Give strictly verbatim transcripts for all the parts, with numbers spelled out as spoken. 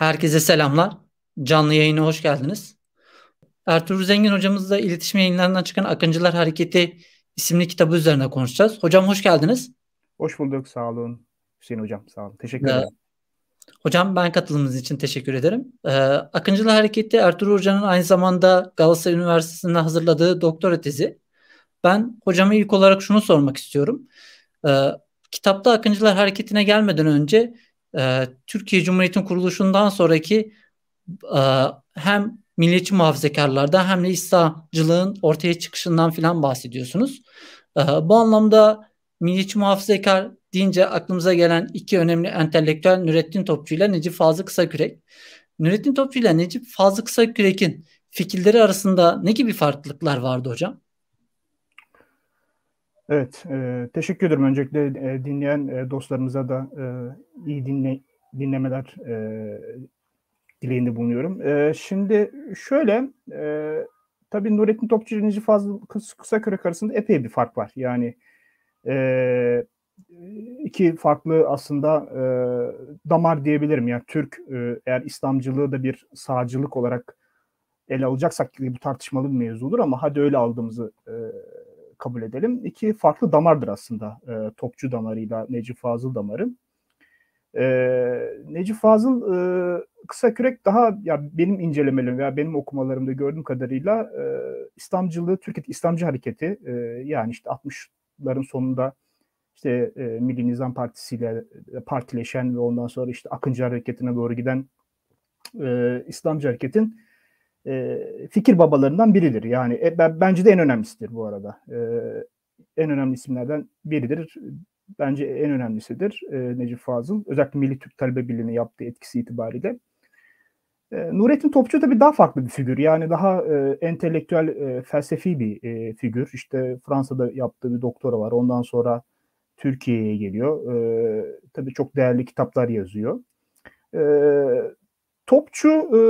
Herkese selamlar. Canlı yayına hoş geldiniz. Ertuğrul Zengin hocamızla iletişim yayınlarından çıkan Akıncılar Hareketi isimli kitabı üzerine konuşacağız. Hocam hoş geldiniz. Hoş bulduk. Sağ olun Hüseyin hocam. Sağ olun. Teşekkür ederim. Ee, hocam ben katılımınız için teşekkür ederim. Ee, Akıncılar Hareketi Ertuğrul hocanın aynı zamanda Galatasaray Üniversitesi'nde hazırladığı doktora tezi. Ben hocama ilk olarak şunu sormak istiyorum. Ee, kitapta Akıncılar Hareketi'ne gelmeden önce Türkiye Cumhuriyeti'nin kuruluşundan sonraki hem milliyetçi muhafazakarlardan hem de İslamcılığın ortaya çıkışından filan bahsediyorsunuz. Bu anlamda milliyetçi muhafazakar deyince aklımıza gelen iki önemli entelektüel Nurettin Topçu ile Necip Fazıl Kısakürek. Nurettin Topçu ile Necip Fazıl Kısakürek'in fikirleri arasında ne gibi farklılıklar vardı hocam? Evet, e, teşekkür ederim. Öncelikle e, dinleyen e, dostlarımıza da e, iyi dinle, dinlemeler e, dileğinde bulunuyorum. E, şimdi şöyle, e, tabii Nurettin Topçu ile Necip Fazıl Kısakürek arasında epey bir fark var. Yani e, iki farklı aslında e, damar diyebilirim. Yani Türk e, eğer İslamcılığı da bir sağcılık olarak ele alacaksak bu tartışmalı bir mevzu olur ama hadi öyle aldığımızı e, kabul edelim. İki farklı damardır aslında. E, Topçu damarıyla Necip Fazıl damarı. E, Necip Fazıl e, Kısakürek daha ya benim incelemelerim veya benim okumalarımda gördüğüm kadarıyla e, İslamcılığı, Türkiye İslamcı hareketi e, yani işte altmışların sonunda işte e, Milli Nizam Partisi ile partileşen ve ondan sonra işte Akıncılar Hareketi'ne doğru giden e, İslamcı hareketin E, fikir babalarından biridir. Yani e, ben, bence de en önemlisidir bu arada. E, en önemli isimlerden biridir. Bence en önemlisidir e, Necip Fazıl. Özellikle Milli Türk Talebe Birliği'ne yaptığı etkisi itibariyle. E, Nurettin Topçu tabii daha farklı bir figür. Yani daha e, entelektüel, e, felsefi bir e, figür. İşte Fransa'da yaptığı bir doktora var. Ondan sonra Türkiye'ye geliyor. E, tabii çok değerli kitaplar yazıyor. E, Topçu e,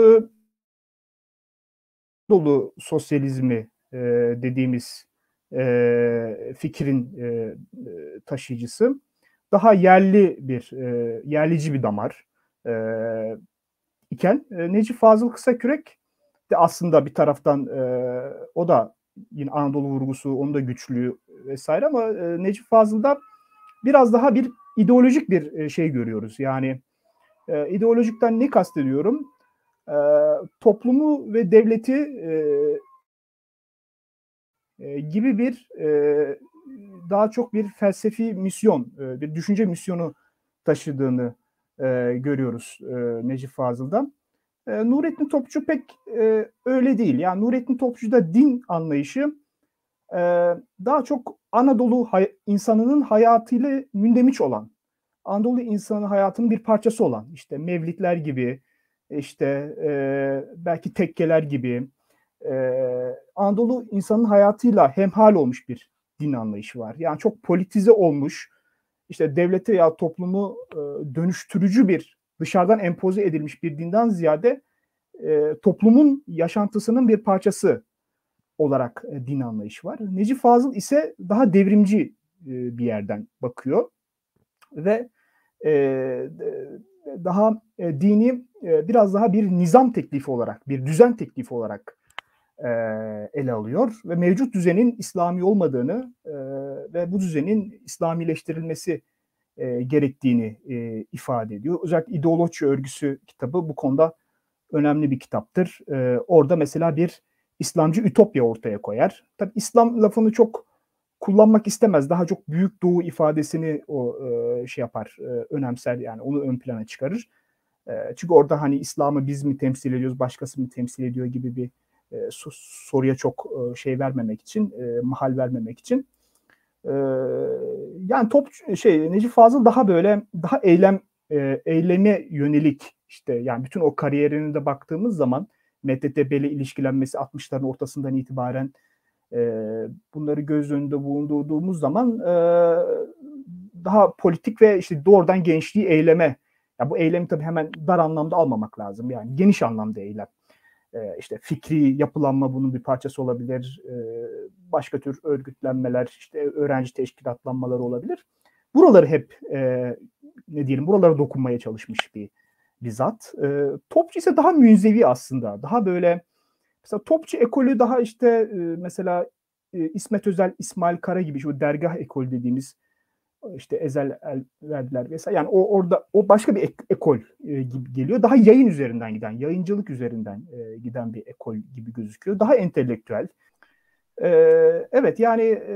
Anadolu sosyalizmi e, dediğimiz e, fikrin e, taşıyıcısı daha yerli bir e, yerlici bir damar e, iken e, Necip Fazıl Kısakürek de aslında bir taraftan e, o da yine Anadolu vurgusu, onun da güçlüğü vesaire ama e, Necip Fazıl'da biraz daha bir ideolojik bir şey görüyoruz. Yani e, ideolojikten ne kastediyorum? E, toplumu ve devleti e, e, gibi bir e, daha çok bir felsefi misyon, e, bir düşünce misyonu taşıdığını e, görüyoruz e, Necip Fazıl'dan. E, Nurettin Topçu pek e, öyle değil. Yani Nurettin Topçu'da din anlayışı e, daha çok Anadolu hay- insanının hayatıyla mündemiş olan, Anadolu insanının hayatının bir parçası olan, işte mevlidler gibi, İşte e, belki tekkeler gibi e, Anadolu insanın hayatıyla hemhal olmuş bir din anlayışı var. Yani çok politize olmuş, işte devlete ya toplumu e, dönüştürücü bir, dışarıdan empoze edilmiş bir dinden ziyade e, toplumun yaşantısının bir parçası olarak e, din anlayışı var. Necip Fazıl ise daha devrimci e, bir yerden bakıyor ve e, daha e, dini e, biraz daha bir nizam teklifi olarak, bir düzen teklifi olarak e, ele alıyor ve mevcut düzenin İslami olmadığını e, ve bu düzenin İslamileştirilmesi e, gerektiğini e, ifade ediyor. Özellikle İdeoloji Örgüsü kitabı bu konuda önemli bir kitaptır. E, orada mesela bir İslamcı ütopya ortaya koyar. Tabii İslam lafını çok kullanmak istemez. Daha çok Büyük Doğu ifadesini o e, şey yapar, e, önemser yani onu ön plana çıkarır. E, çünkü orada hani İslam'ı biz mi temsil ediyoruz, başkası mı temsil ediyor gibi bir e, soruya çok e, şey vermemek için, e, mahal vermemek için. E, yani top şey Necip Fazıl daha böyle daha eylem e, eyleme yönelik işte yani bütün o kariyerine de baktığımız zaman Mete Tepe ile ilişkilenmesi altmışların ortasından itibaren bunları göz önünde bulundurduğumuz zaman daha politik ve işte doğrudan gençliği eyleme, ya bu eylemi tabii hemen dar anlamda almamak lazım, yani geniş anlamda eylem, işte fikri yapılanma bunun bir parçası olabilir, başka tür örgütlenmeler, işte öğrenci teşkilatlanmaları olabilir. Buraları hep ne diyelim buralara dokunmaya çalışmış bir bir zat. E, Topçu ise daha münzevi aslında. Daha böyle mesela Topçu ekolü daha işte e, mesela e, İsmet Özel, İsmail Kara gibi şu dergah ekolü dediğimiz işte ezel el verdiler vesaire. Yani o orada o başka bir ek, ekol e, gibi geliyor. Daha yayın üzerinden giden, yayıncılık üzerinden e, giden bir ekol gibi gözüküyor. Daha entelektüel. E, evet yani e,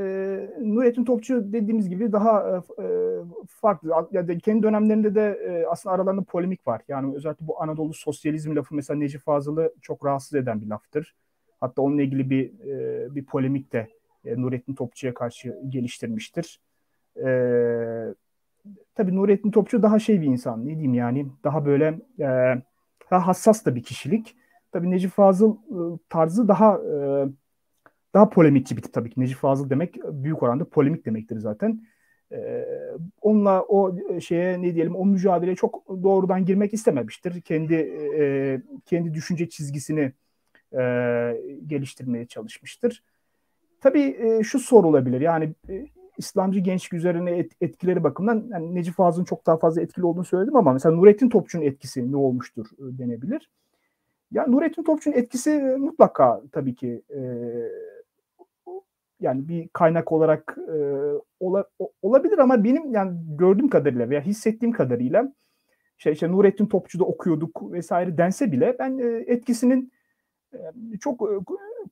Nurettin Topçu dediğimiz gibi daha e, farklı. Yani kendi dönemlerinde de e, aslında aralarında polemik var. Yani özellikle bu Anadolu sosyalizmi lafı mesela Necip Fazıl'ı çok rahatsız eden bir laftır. Hatta onunla ilgili bir e, bir polemik de e, Nurettin Topçu'ya karşı geliştirmiştir. Ee, tabii Nurettin Topçu daha şey bir insan, ne diyeyim yani, daha böyle e, daha hassas da bir kişilik. Tabii Necip Fazıl e, tarzı daha e, daha polemikçi bir tip tabii ki. Necip Fazıl demek büyük oranda polemik demektir zaten. E, onunla o şeye ne diyelim o mücadeleye çok doğrudan girmek istememiştir. Kendi e, kendi düşünce çizgisini e, geliştirmeye çalışmıştır. Tabii e, şu sorulabilir yani. E, İslamcı gençlik üzerine etkileri bakımından yani Necip Fazıl'ın çok daha fazla etkili olduğunu söyledim ama mesela Nurettin Topçu'nun etkisi ne olmuştur denebilir. Yani Nurettin Topçu'nun etkisi mutlaka tabii ki e, yani bir kaynak olarak e, ola, olabilir ama benim yani gördüğüm kadarıyla veya hissettiğim kadarıyla şey işte Nurettin Topçu'da okuyorduk vesaire dense bile ben e, etkisinin e, çok e,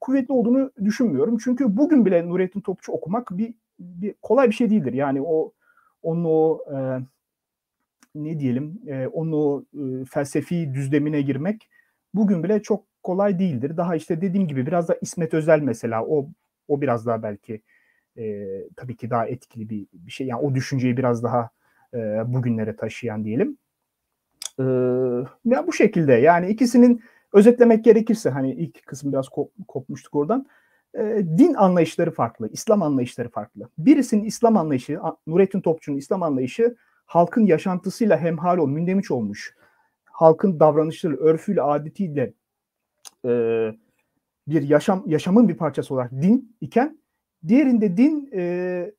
kuvvetli olduğunu düşünmüyorum. Çünkü bugün bile Nurettin Topçu okumak bir Bir, kolay bir şey değildir. Yani o onun o e, ne diyelim e, onun o e, felsefi düzlemine girmek bugün bile çok kolay değildir. Daha işte dediğim gibi biraz da İsmet Özel mesela o o biraz daha belki e, tabii ki daha etkili bir, bir şey. Yani o düşünceyi biraz daha e, bugünlere taşıyan diyelim. E, ya bu şekilde yani ikisinin özetlemek gerekirse hani ilk kısım biraz kop, kopmuştuk oradan. Din anlayışları farklı, İslam anlayışları farklı. Birisinin İslam anlayışı, Nurettin Topçu'nun İslam anlayışı halkın yaşantısıyla hemhal ol, mündemiş olmuş. Halkın davranışları, örfüyle, adetiyle e, bir yaşam, yaşamın bir parçası olarak din iken, diğerinde din, e,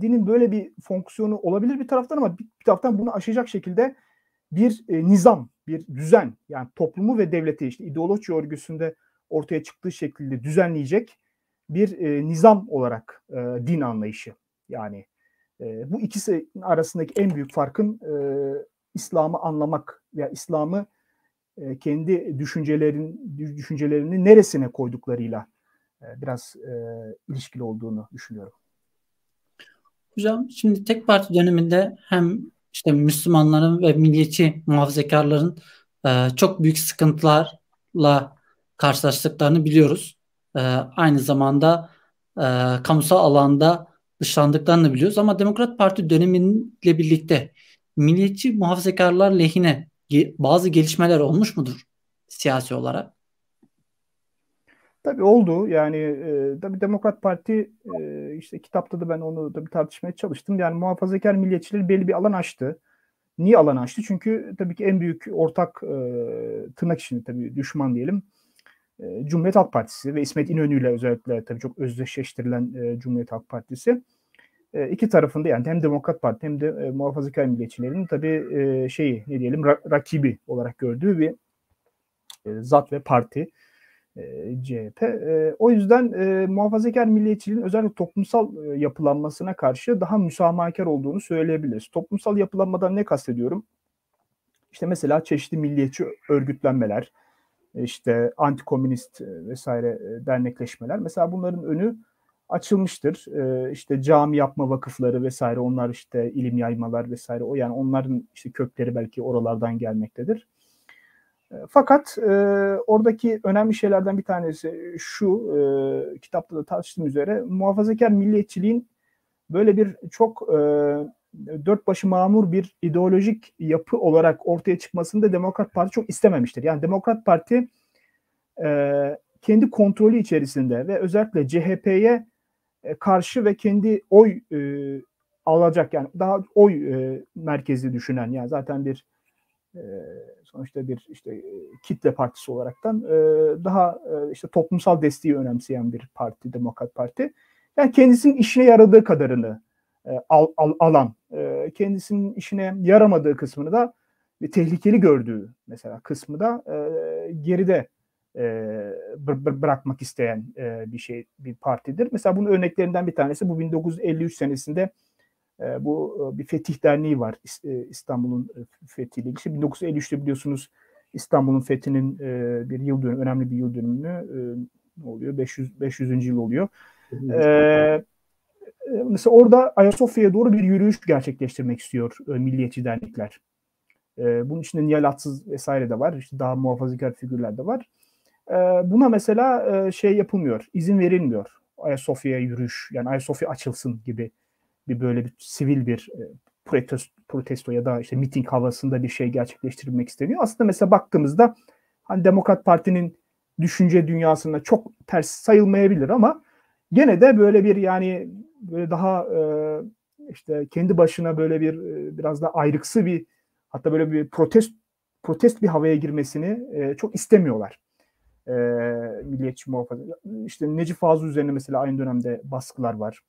dinin böyle bir fonksiyonu olabilir bir taraftan ama bir taraftan bunu aşacak şekilde bir e, nizam, bir düzen, yani toplumu ve devleti işte ideoloji örgüsünde ortaya çıktığı şekilde düzenleyecek bir e, nizam olarak e, din anlayışı. Yani e, bu ikisi arasındaki en büyük farkın e, İslam'ı anlamak veya İslam'ı e, kendi düşüncelerin düşüncelerini neresine koyduklarıyla e, biraz e, ilişkili olduğunu düşünüyorum. Hocam şimdi tek parti döneminde hem işte Müslümanların ve milliyetçi muhafazakarların e, çok büyük sıkıntılarla karşılaştıklarını biliyoruz. Ee, aynı zamanda e, kamusal alanda dışlandıklarını biliyoruz. Ama Demokrat Parti dönemiyle birlikte milliyetçi muhafazakarlar lehine bazı gelişmeler olmuş mudur siyasi olarak? Tabii oldu. Yani e, tabii Demokrat Parti e, işte kitapta da ben onu da bir tartışmaya çalıştım. Yani muhafazakar milliyetçileri belli bir alan açtı. Niye alan açtı? Çünkü tabii ki en büyük ortak e, tırnak içinde tabii düşman diyelim. Cumhuriyet Halk Partisi ve İsmet İnönü ile özellikle tabii çok özdeşleştirilen e, Cumhuriyet Halk Partisi e, iki tarafında yani hem Demokrat Parti hem de e, muhafazakar milliyetçilerin tabii e, şeyi ne diyelim ra- rakibi olarak gördüğü bir e, zat ve parti e, C H P. E, o yüzden e, muhafazakar milliyetçiliğin özellikle toplumsal e, yapılanmasına karşı daha müsamahakar olduğunu söyleyebiliriz. Toplumsal yapılanmadan ne kastediyorum? İşte mesela çeşitli milliyetçi örgütlenmeler, işte antikomünist vesaire dernekleşmeler. Mesela bunların önü açılmıştır. İşte cami yapma vakıfları vesaire, onlar işte ilim yaymalar vesaire. O yani onların işte kökleri belki oralardan gelmektedir. Fakat oradaki önemli şeylerden bir tanesi şu, kitapta da tartıştığım üzere muhafazakar milliyetçiliğin böyle bir çok dört başı mamur bir ideolojik yapı olarak ortaya çıkmasını da Demokrat Parti çok istememiştir. Yani Demokrat Parti e, kendi kontrolü içerisinde ve özellikle C H P'ye e, karşı ve kendi oy e, alacak yani daha oy e, merkezi düşünen yani zaten bir e, sonuçta bir işte e, kitle partisi olaraktan e, daha e, işte toplumsal desteği önemseyen bir parti Demokrat Parti. Yani kendisinin işine yaradığı kadarını Al, al, alan, kendisinin işine yaramadığı kısmını da tehlikeli gördüğü mesela kısmı da e, geride e, bırakmak isteyen e, bir şey, bir partidir. Mesela bunun örneklerinden bir tanesi bu bin dokuz yüz elli üç senesinde e, bu bir fetih derneği var, İstanbul'un fethiyle ilgili. bin dokuz yüz elli üçte biliyorsunuz İstanbul'un fethinin e, bir yıl dönümü, önemli bir yıl dönümünü e, ne oluyor? beş yüz. beş yüz. yıl oluyor. Ee, mesela orada Ayasofya'ya doğru bir yürüyüş gerçekleştirmek istiyor e, milliyetçi dernekler. E, bunun içinde Nihal Atsız vesaire de var. İşte daha muhafazakar figürler de var. E, buna mesela e, şey yapılmıyor. İzin verilmiyor. Ayasofya'ya yürüyüş. Yani Ayasofya açılsın gibi bir böyle bir sivil bir e, protesto, protesto ya da işte miting havasında bir şey gerçekleştirilmek isteniyor. Aslında mesela baktığımızda hani Demokrat Parti'nin düşünce dünyasında çok ters sayılmayabilir ama gene de böyle bir yani böyle daha e, işte kendi başına böyle bir e, biraz da ayrıksı bir hatta böyle bir protest protest bir havaya girmesini e, çok istemiyorlar. E, milliyetçi muhafaza. İşte Necip Fazıl üzerine mesela aynı dönemde baskılar var.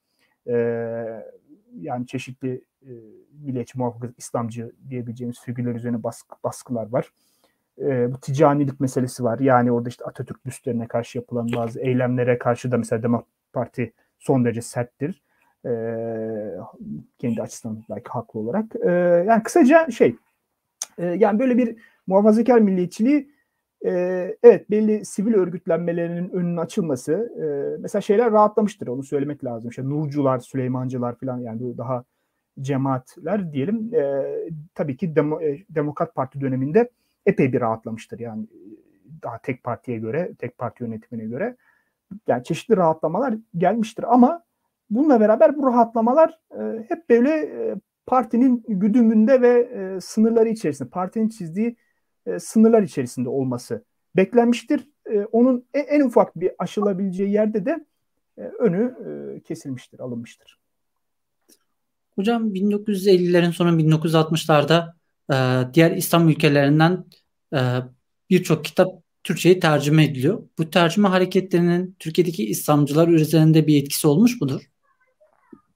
E, yani çeşitli e, milliyetçi muhafaza İslamcı diyebileceğimiz figürler üzerine baskı, baskılar var. E, bu ticanilik meselesi var. Yani orada işte Atatürk büstlerine karşı yapılan bazı eylemlere karşı da mesela Demokrat Parti son derece serttir. E, kendi açısından belki haklı olarak. E, yani kısaca şey e, yani böyle bir muhafazakar milliyetçiliği e, evet belli sivil örgütlenmelerinin önünün açılması e, mesela şeyler rahatlamıştır. Onu söylemek lazım. İşte Nurcular, Süleymancılar falan yani bu daha cemaatler diyelim. E, tabii ki Demo, e, Demokrat Parti döneminde epey bir rahatlamıştır yani daha tek partiye göre, tek parti yönetimine göre. Yani çeşitli rahatlamalar gelmiştir ama bununla beraber bu rahatlamalar e, hep böyle e, partinin güdümünde ve e, sınırları içerisinde, partinin çizdiği e, sınırlar içerisinde olması beklenmiştir. E, onun en, en ufak bir aşılabileceği yerde de e, önü e, kesilmiştir, alınmıştır. Hocam bin dokuz yüz ellilerin sonu bin dokuz yüz altmışlarda diğer İslam ülkelerinden birçok kitap Türkçe'ye tercüme ediliyor. Bu tercüme hareketlerinin Türkiye'deki İslamcılar üzerinde bir etkisi olmuş mudur?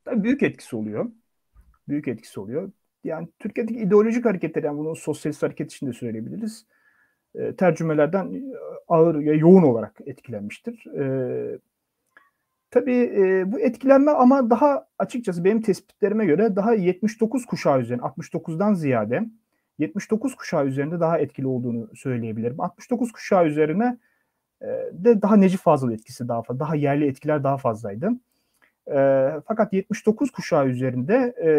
Tabii büyük etkisi oluyor. Büyük etkisi oluyor. Yani Türkiye'deki ideolojik hareketler, yani bunu sosyalist hareket için de söyleyebiliriz. Tercümelerden ağır ya yoğun olarak etkilenmiştir. Tabii e, bu etkilenme ama daha açıkçası benim tespitlerime göre daha yetmiş dokuz kuşağı üzerinde, altmış dokuzdan ziyade yetmiş dokuz kuşağı üzerinde daha etkili olduğunu söyleyebilirim. altmış dokuz kuşağı üzerine e, de daha Necip Fazıl etkisi daha fazla, daha yerli etkiler daha fazlaydı. E, fakat yetmiş dokuz kuşağı üzerinde e,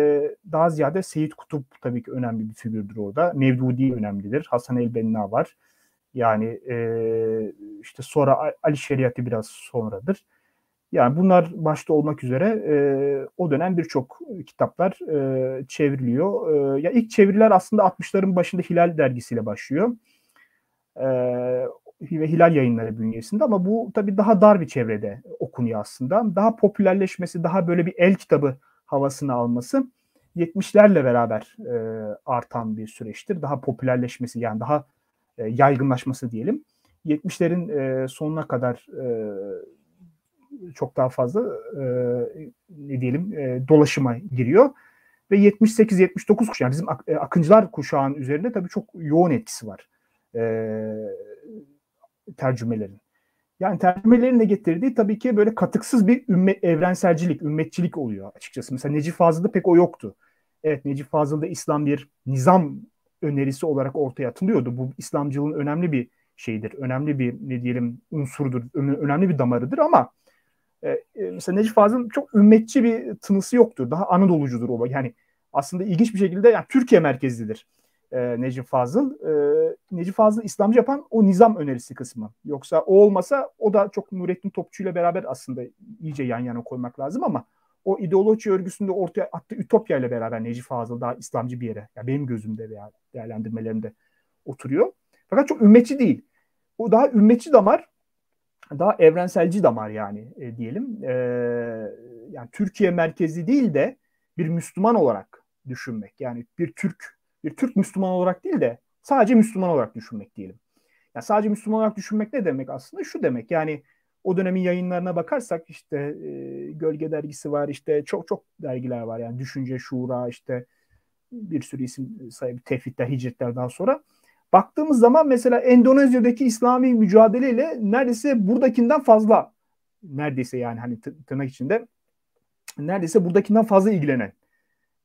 daha ziyade Seyyid Kutup tabii ki önemli bir figürdür orada. Mevdudi önemlidir, Hasan el-Benna var. Yani e, işte sonra Ali Şeriat'ı biraz sonradır. Yani bunlar başta olmak üzere e, o dönem birçok kitaplar e, çevriliyor. E, ya ilk çeviriler aslında altmışların başında Hilal dergisiyle başlıyor. E, ve Hilal yayınları bünyesinde ama bu tabii daha dar bir çevrede okunuyor aslında. Daha popülerleşmesi, daha böyle bir el kitabı havasını alması yetmişlerle beraber e, artan bir süreçtir. Daha popülerleşmesi yani daha e, yaygınlaşması diyelim. yetmişlerin e, sonuna kadar e, çok daha fazla e, ne diyelim e, dolaşıma giriyor ve yetmiş sekiz yetmiş dokuz kuşağı yani bizim ak- Akıncılar kuşağının üzerinde tabii çok yoğun etkisi var e, tercümelerin. Yani tercümelerin de getirdiği tabii ki böyle katıksız bir ümmet, evrenselcilik, ümmetçilik oluyor açıkçası. Mesela Necip Fazıl'da pek o yoktu. Evet Necip Fazıl'da İslam bir nizam önerisi olarak ortaya atılıyordu. Bu İslamcılığın önemli bir şeyidir, önemli bir ne diyelim unsurdur, önemli bir damarıdır ama Ee, mesela Necip Fazıl'ın çok ümmetçi bir tınısı yoktur. Daha Anadolucudur o. Yani aslında ilginç bir şekilde yani Türkiye merkezlidir ee, Necip Fazıl. Ee, Necip Fazıl'ı İslamcı yapan o nizam önerisi kısmı. Yoksa o olmasa o da çok Nurettin Topçu ile beraber aslında iyice yan yana koymak lazım ama o ideoloji örgüsünde ortaya attığı ütopya ile beraber Necip Fazıl daha İslamcı bir yere. Yani benim gözümde veya değerlendirmelerimde oturuyor. Fakat çok ümmetçi değil. O daha ümmetçi damar daha evrenselci damar yani e, diyelim. E, yani Türkiye merkezi değil de bir Müslüman olarak düşünmek. Yani bir Türk, bir Türk Müslüman olarak değil de sadece Müslüman olarak düşünmek diyelim. Yani sadece Müslüman olarak düşünmek ne demek aslında? Şu demek yani o dönemin yayınlarına bakarsak işte e, Gölge dergisi var, işte çok çok dergiler var. Yani Düşünce, Şura, işte bir sürü isim sahibi tefritler, hicretlerden sonra. Baktığımız zaman mesela Endonezya'daki İslami mücadeleyle neredeyse buradakinden fazla, neredeyse yani hani tırnak içinde neredeyse buradakinden fazla ilgilenen,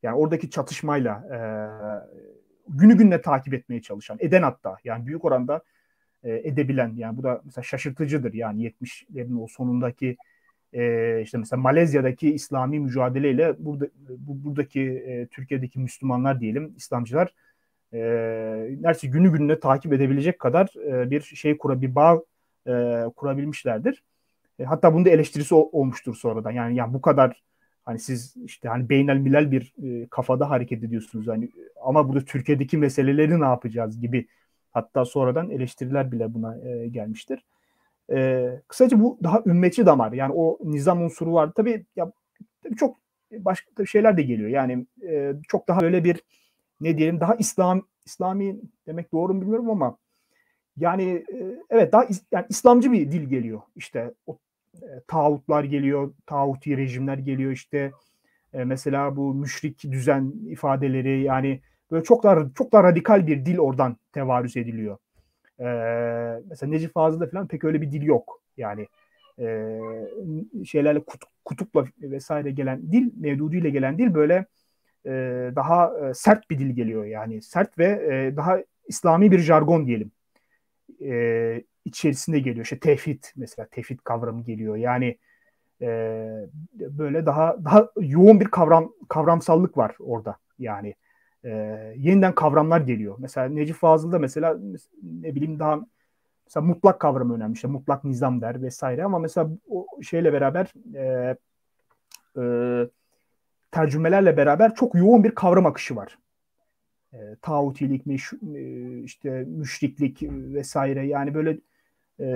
yani oradaki çatışmayla e, günü gününe takip etmeye çalışan, eden hatta yani büyük oranda e, edebilen, yani bu da mesela şaşırtıcıdır. Yani yetmişlerin o sonundaki e, işte mesela Malezya'daki İslami mücadeleyle burada, bu, buradaki e, Türkiye'deki Müslümanlar diyelim, İslamcılar E, neredeyse günü gününe takip edebilecek kadar e, bir şey kura bir bağ e, kurabilmişlerdir. E, hatta bunda eleştirisi o, olmuştur sonradan. Yani yani bu kadar hani siz işte hani beynelmilel bir e, kafada hareket ediyorsunuz. Hani ama burada Türkiye'deki meseleleri ne yapacağız gibi, hatta sonradan eleştiriler bile buna e, gelmiştir. E, kısaca bu daha ümmetçi damar. Yani o nizam unsuru vardı. Tabii ya tabii çok başka şeyler de geliyor. Yani e, çok daha böyle bir ne diyelim, daha İslam İslami demek doğru mu bilmiyorum ama yani evet daha yani İslamcı bir dil geliyor. İşte o e, tağutlar geliyor, tağuti rejimler geliyor, işte e, mesela bu müşrik düzen ifadeleri, yani böyle çok daha çok daha radikal bir dil oradan tevarüz ediliyor. E, mesela Necip Fazıl'da falan pek öyle bir dil yok. Yani e, şeylerle kut, kutupla vesaire gelen dil, Mevdudi ile gelen dil böyle daha sert bir dil geliyor, yani sert ve daha İslami bir jargon diyelim içerisinde geliyor. İşte tevhid mesela, tevhid kavramı geliyor, yani böyle daha daha yoğun bir kavram kavramsallık var orada, yani yeniden kavramlar geliyor. Mesela Necip Fazıl'da mesela ne bileyim daha mesela mutlak kavramı önemli, işte mutlak nizam der vesaire, ama mesela o şeyle beraber eee e, tercümelerle beraber çok yoğun bir kavram akışı var. E, tağutilik, meş, e, işte müşriklik vesaire, yani böyle e,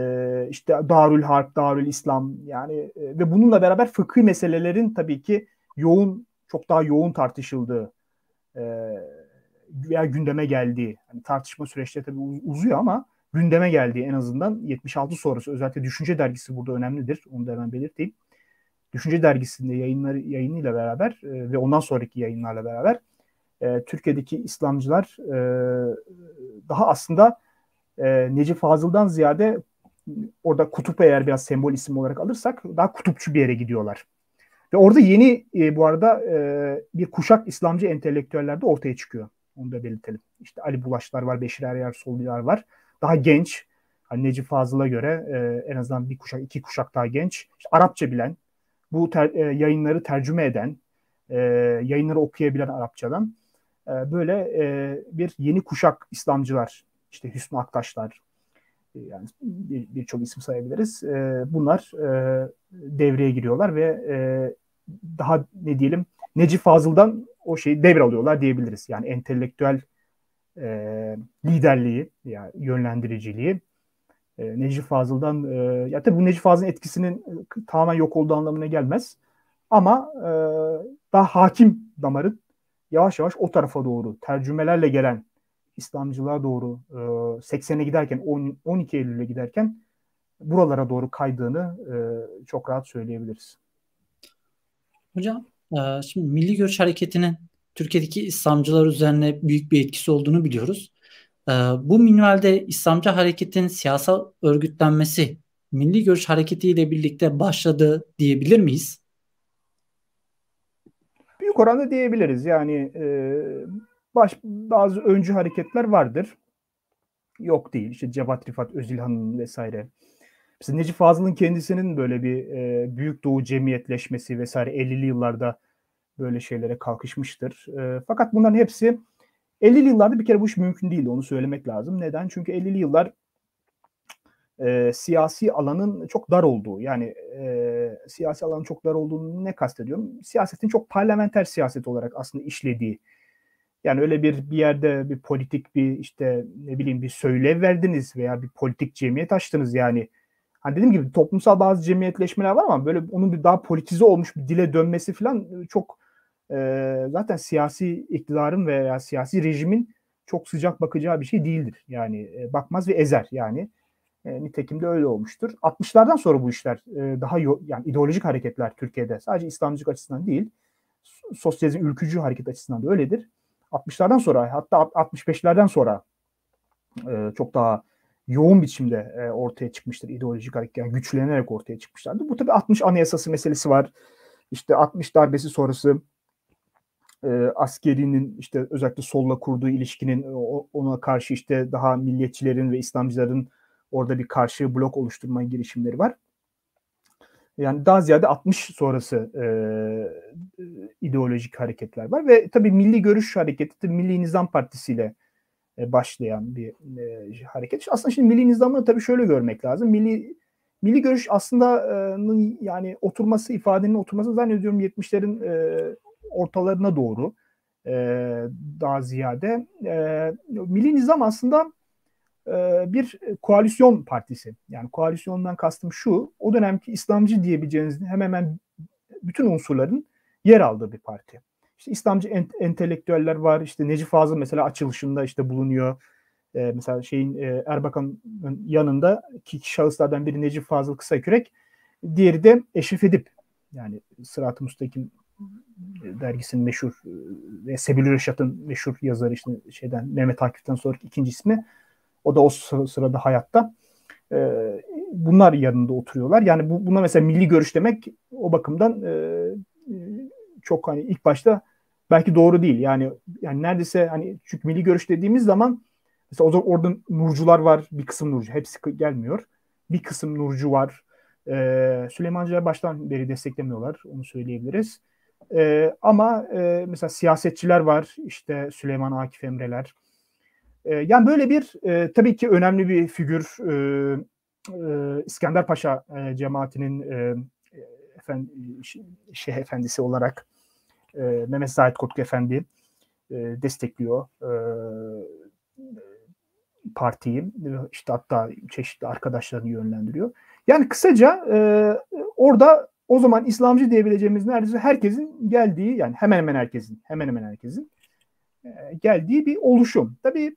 işte Darül Harp, Darül İslam, yani e, ve bununla beraber fıkhi meselelerin tabii ki yoğun, çok daha yoğun tartışıldığı e, veya gündeme geldiği, yani tartışma süreçleri tabii uzuyor ama gündeme geldiği, en azından yetmiş altı sonrası, özellikle Düşünce Dergisi burada önemlidir. Onu da hemen belirteyim. Düşünce Dergisi'nde yayınları, yayınıyla beraber e, ve ondan sonraki yayınlarla beraber e, Türkiye'deki İslamcılar e, daha aslında e, Necip Fazıl'dan ziyade orada Kutup'u eğer biraz sembol isim olarak alırsak daha kutupçu bir yere gidiyorlar. Ve orada yeni e, bu arada e, bir kuşak İslamcı entelektüeller de ortaya çıkıyor. Onu da belirtelim. İşte Ali Bulaşlar var, Beşir Eryar Sollular var. Daha genç, hani Necip Fazıl'a göre e, en azından bir kuşak, iki kuşak daha genç. İşte Arapça bilen, bu ter, e, yayınları tercüme eden, e, yayınları okuyabilen Arapçadan e, böyle e, bir yeni kuşak İslamcılar, işte Hüsnü Aktaşlar, e, yani birçok bir isim sayabiliriz. E, bunlar e, devreye giriyorlar ve e, daha ne diyelim, Necip Fazıl'dan o şeyi devralıyorlar diyebiliriz. Yani entelektüel e, liderliği, yani yönlendiriciliği Necip Fazıl'dan, ya tabii bu Necip Fazıl'ın etkisinin tamamen yok olduğu anlamına gelmez. Ama daha hakim damarın yavaş yavaş o tarafa doğru, tercümelerle gelen İslamcılığa doğru seksene giderken, on iki Eylül'e giderken buralara doğru kaydığını çok rahat söyleyebiliriz. Hocam, şimdi Milli Görüş Hareketi'nin Türkiye'deki İslamcılar üzerine büyük bir etkisi olduğunu biliyoruz. Bu minvalde İslamcı hareketin siyasal örgütlenmesi Milli Görüş Hareketi ile birlikte başladı diyebilir miyiz? Büyük oranda diyebiliriz. Yani e, baş, bazı öncü hareketler vardır. Yok değil. İşte Cevat Rifat Özilhan'ın vesaire. Mesela Necip Fazıl'ın kendisinin böyle bir e, Büyük Doğu cemiyetleşmesi vesaire ellili yıllarda böyle şeylere kalkışmıştır. E, fakat bunların hepsi ellili yıllarda bir kere bu iş mümkün değildi. Onu söylemek lazım. Neden? Çünkü ellili yıllar e, siyasi alanın çok dar olduğu. Yani e, siyasi alanın çok dar olduğunu ne kastediyorum? Siyasetin çok parlamenter siyaset olarak aslında işlediği. Yani öyle bir bir yerde bir politik bir işte ne bileyim bir söylev verdiniz veya bir politik cemiyet açtınız yani. Hani dediğim gibi toplumsal bazı cemiyetleşmeler var ama böyle onun bir daha politize olmuş bir dile dönmesi falan çok... Ee, zaten siyasi iktidarın veya siyasi rejimin çok sıcak bakacağı bir şey değildir. Yani e, bakmaz ve ezer yani. E, nitekim de öyle olmuştur. altmışlardan sonra bu işler e, daha yo- yani ideolojik hareketler Türkiye'de sadece İslamcılık açısından değil, sosyalizm ülkücü hareket açısından da öyledir. altmışlardan sonra, hatta altmış beşlerden sonra e, çok daha yoğun biçimde e, ortaya çıkmıştır ideolojik hareket, yani güçlenerek ortaya çıkmışlardı. Bu tabii altmış anayasası meselesi var. İşte altmış darbesi sonrası e, askerinin işte özellikle solla kurduğu ilişkinin o, ona karşı işte daha milliyetçilerin ve İslamcıların orada bir karşı blok oluşturma girişimleri var. Yani daha ziyade altmış sonrası e, ideolojik hareketler var. Ve tabii Milli Görüş Hareketi, Milli Nizam Partisi ile e, başlayan bir e, hareket. Aslında şimdi Milli Nizam'ı tabii şöyle görmek lazım. Milli Milli Görüş aslında e, yani oturması, ifadenin oturması zannediyorum yetmişlerin e, ortalarına doğru e, daha ziyade. E, Milli Nizam aslında bir koalisyon partisi. Yani koalisyondan kastım şu, o dönemki İslamcı diyebileceğiniz hemen hemen bütün unsurların yer aldığı bir parti. İşte İslamcı ent- entelektüeller var. İşte Necip Fazıl mesela açılışında işte bulunuyor. Ee, mesela şeyin Erbakan'ın yanında iki şahıslardan biri Necip Fazıl Kısakürek, diğeri de Eşref Edip. Yani Sırat-ı Müstakim dergisinin meşhur ve Sebil Reşat'ın meşhur yazarı işte şeyden Mehmet Akif'ten sonraki ikinci ismi. O da o sırada hayatta. E, bunlar yanında oturuyorlar. Yani bu, buna mesela milli görüş demek o bakımdan e, çok hani ilk başta belki doğru değil. Yani yani neredeyse hani çünkü milli görüş dediğimiz zaman mesela o zaman orada nurcular var. Bir kısım nurcu. Hepsi gelmiyor. Bir kısım nurcu var. E, Süleymancılar baştan beri desteklemiyorlar. Onu söyleyebiliriz. E, ama e, mesela siyasetçiler var. İşte Süleyman Akif Emreler. Yani böyle bir e, tabii ki önemli bir figür e, e, İskender Paşa e, cemaatinin e, efendi, şeyh efendisi olarak e, Mehmet Zahid Kotku Efendi e, destekliyor e, partiyi. İşte hatta çeşitli arkadaşlarını yönlendiriyor. Yani kısaca e, orada o zaman İslamcı diyebileceğimiz neredeyse herkesin geldiği, yani hemen hemen herkesin hemen hemen herkesin e, geldiği bir oluşum. Tabii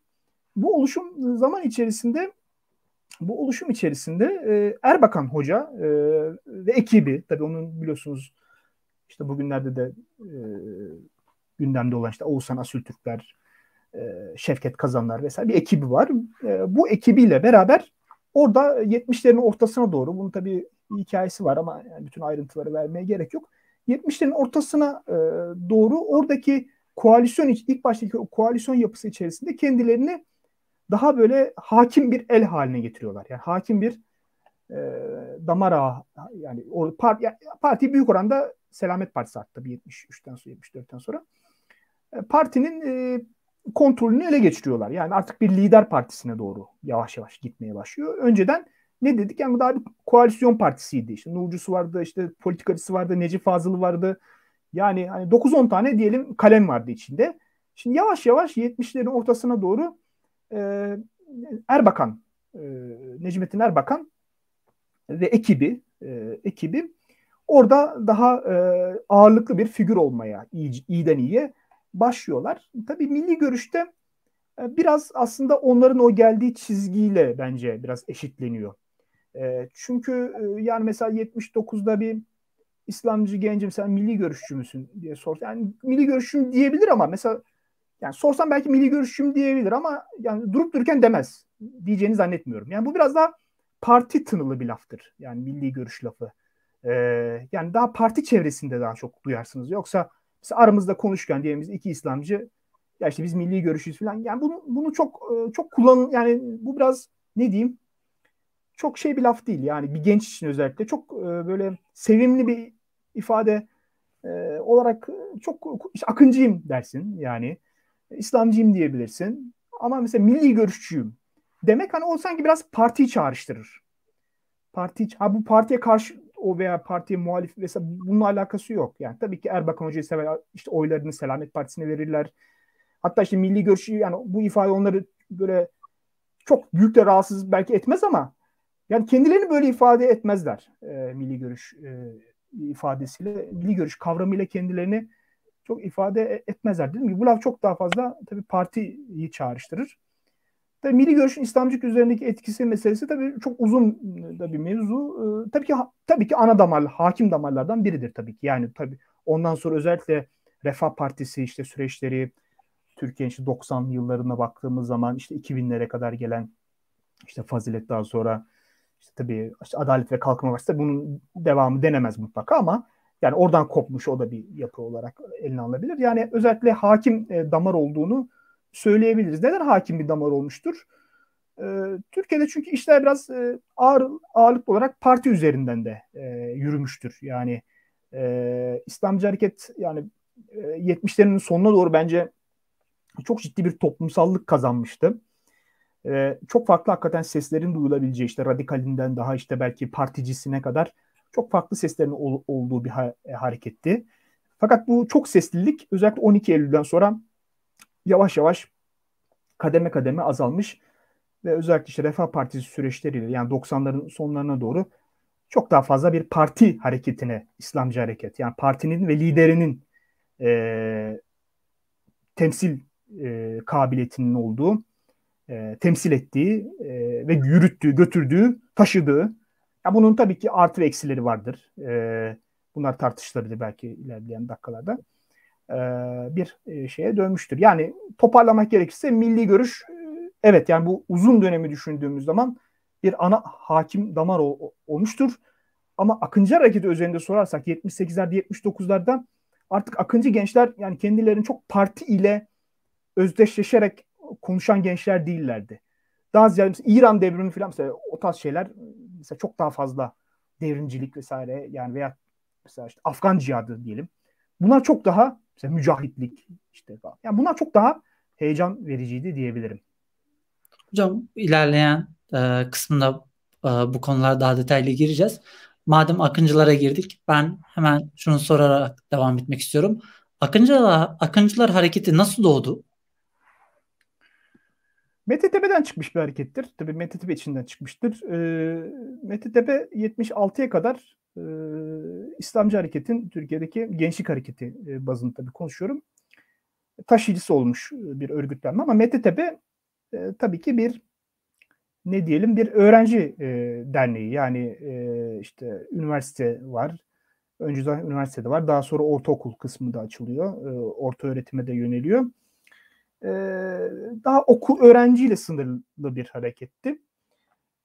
bu oluşum zaman içerisinde bu oluşum içerisinde e, Erbakan Hoca e, ve ekibi, tabii onun biliyorsunuz işte bugünlerde de e, gündemde olan işte Oğuzhan Asültürkler, e, Şevket Kazanlar vesaire bir ekibi var. E, bu ekibiyle beraber orada yetmişlerin ortasına doğru, bunun tabii hikayesi var ama yani bütün ayrıntıları vermeye gerek yok. yetmişlerin ortasına e, doğru oradaki koalisyon, ilk baştaki koalisyon yapısı içerisinde kendilerini daha böyle hakim bir el haline getiriyorlar. Yani hakim bir e, damar ağı. Yani o, part, ya, parti büyük oranda Selamet Partisi arttı. yetmiş üçten sonra, yetmiş dörtten sonra. E, partinin e, kontrolünü ele geçiriyorlar. Yani artık bir lider partisine doğru yavaş yavaş gitmeye başlıyor. Önceden ne dedik? Yani bu daha bir koalisyon partisiydi. İşte nurcusu vardı, işte politikacısı vardı, Necip Fazıl'ı vardı. Yani hani dokuz on tane diyelim kalem vardı içinde. Şimdi yavaş yavaş yetmişlerin ortasına doğru Ee, Erbakan, e, Necmettin Erbakan ve ekibi e, ekibi orada daha e, ağırlıklı bir figür olmaya iyi, iyiden iyiye başlıyorlar. Tabii milli görüşte e, biraz aslında onların o geldiği çizgiyle bence biraz eşitleniyor. E, çünkü e, yani mesela yetmiş dokuzda bir İslamcı gencim sen milli görüşçü müsün diye sorsa, yani milli görüşçüm diyebilir ama mesela yani sorsam belki milli görüşüm diyebilir ama yani durup dururken demez. Diyeceğini zannetmiyorum. Yani bu biraz daha parti tınılı bir laftır. Yani milli görüş lafı. Ee, yani daha parti çevresinde daha çok duyarsınız. Yoksa aramızda konuşurken diyelim iki İslamcı, ya işte biz milli görüşüyüz falan. Yani bunu bunu çok çok kullanın. Yani bu biraz ne diyeyim? Çok şey bir laf değil. Yani bir genç için özellikle çok böyle sevimli bir ifade olarak çok işte akıncıyım dersin yani. İslamcıyım diyebilirsin. Ama mesela milli görüşçüyüm demek hani o sanki biraz partiyi çağrıştırır. Parti, ha bu partiye karşı o veya partiye muhalif vesaire bununla alakası yok. Yani tabii ki Erbakan Hoca'yı sever, işte oylarını Selamet Partisi'ne verirler. Hatta işte milli görüşçü yani bu ifade onları böyle çok büyük de rahatsız belki etmez ama yani kendilerini böyle ifade etmezler. E, milli görüş e, ifadesiyle, milli görüş kavramıyla kendilerini çok ifade etmezler. Dedim ki bu laf çok daha fazla tabii partiyi çağrıştırır. Tabii milli görüşün İslamcılık üzerindeki etkisi meselesi tabii çok uzun da bir mevzu. Ee, tabii ki tabii ki ana damar, hakim damarlardan biridir tabii ki. Yani tabii ondan sonra özellikle Refah Partisi işte süreçleri, Türkiye'nin işte doksanlı yıllarına baktığımız zaman işte iki binlere kadar gelen işte Fazilet, daha sonra işte tabii işte Adalet ve Kalkınma Partisi, bunun devamı denemez mutlaka ama yani oradan kopmuş o da bir yapı olarak eline alınabilir. Yani özellikle hakim damar olduğunu söyleyebiliriz. Neden hakim bir damar olmuştur? Türkiye'de çünkü işler biraz ağır, ağırlıklı olarak parti üzerinden de e, yürümüştür. Yani e, İslamcı hareket yani e, yetmişlerin sonuna doğru bence çok ciddi bir toplumsallık kazanmıştı. E, çok farklı hakikaten seslerin duyulabileceği, işte radikalinden daha işte belki particisine kadar çok farklı seslerin ol, olduğu bir ha, e, hareketti. Fakat bu çok seslilik özellikle on iki Eylül'den sonra yavaş yavaş kademe kademe azalmış ve özellikle işte Refah Partisi süreçleriyle yani doksanların sonlarına doğru çok daha fazla bir parti hareketine, İslamcı hareket yani partinin ve liderinin e, temsil e, kabiliyetinin olduğu, e, temsil ettiği e, ve yürüttüğü, götürdüğü, taşıdığı. Ya bunun tabii ki artı ve eksileri vardır. E, bunlar tartışılabilir belki ilerleyen dakikalarda. E, bir şeye dönmüştür. Yani toparlamak gerekirse milli görüş, evet yani bu uzun dönemi düşündüğümüz zaman bir ana hakim damar o, olmuştur. Ama Akıncı hareketi özelinde sorarsak yetmiş sekizlerde yetmiş dokuzlarda artık Akıncı gençler yani kendilerini çok parti ile özdeşleşerek konuşan gençler değillerdi. Daha ziyade İran devrimi falan mesela o tarz şeyler mesela çok daha fazla devrimcilik vesaire yani veya mesela işte Afgan cihadı diyelim. Bunlar çok daha mesela mücahitlik işte falan. Yani bunlar çok daha heyecan vericiydi diyebilirim. Hocam ilerleyen e, kısmında e, bu konulara daha detaylı gireceğiz. Madem Akıncılara girdik, ben hemen şunu sorarak devam etmek istiyorum. Akıncılar, Akıncılar hareketi nasıl doğdu? Mete Tepe'den çıkmış bir harekettir. Tabii Mete Tepe içinden çıkmıştır. E, Mete Tepe yetmiş altıya kadar e, İslamcı hareketin Türkiye'deki gençlik hareketi e, bazında tabii konuşuyorum. Taşıyıcısı olmuş bir örgütlenme ama Mete Tepe E, tabii ki bir ne diyelim bir öğrenci e, derneği yani e, işte üniversite var, önceden üniversitede var, daha sonra ortaokul kısmı da açılıyor, e, orta öğretime de yöneliyor. E, daha okul öğrenciyle sınırlı bir hareketti.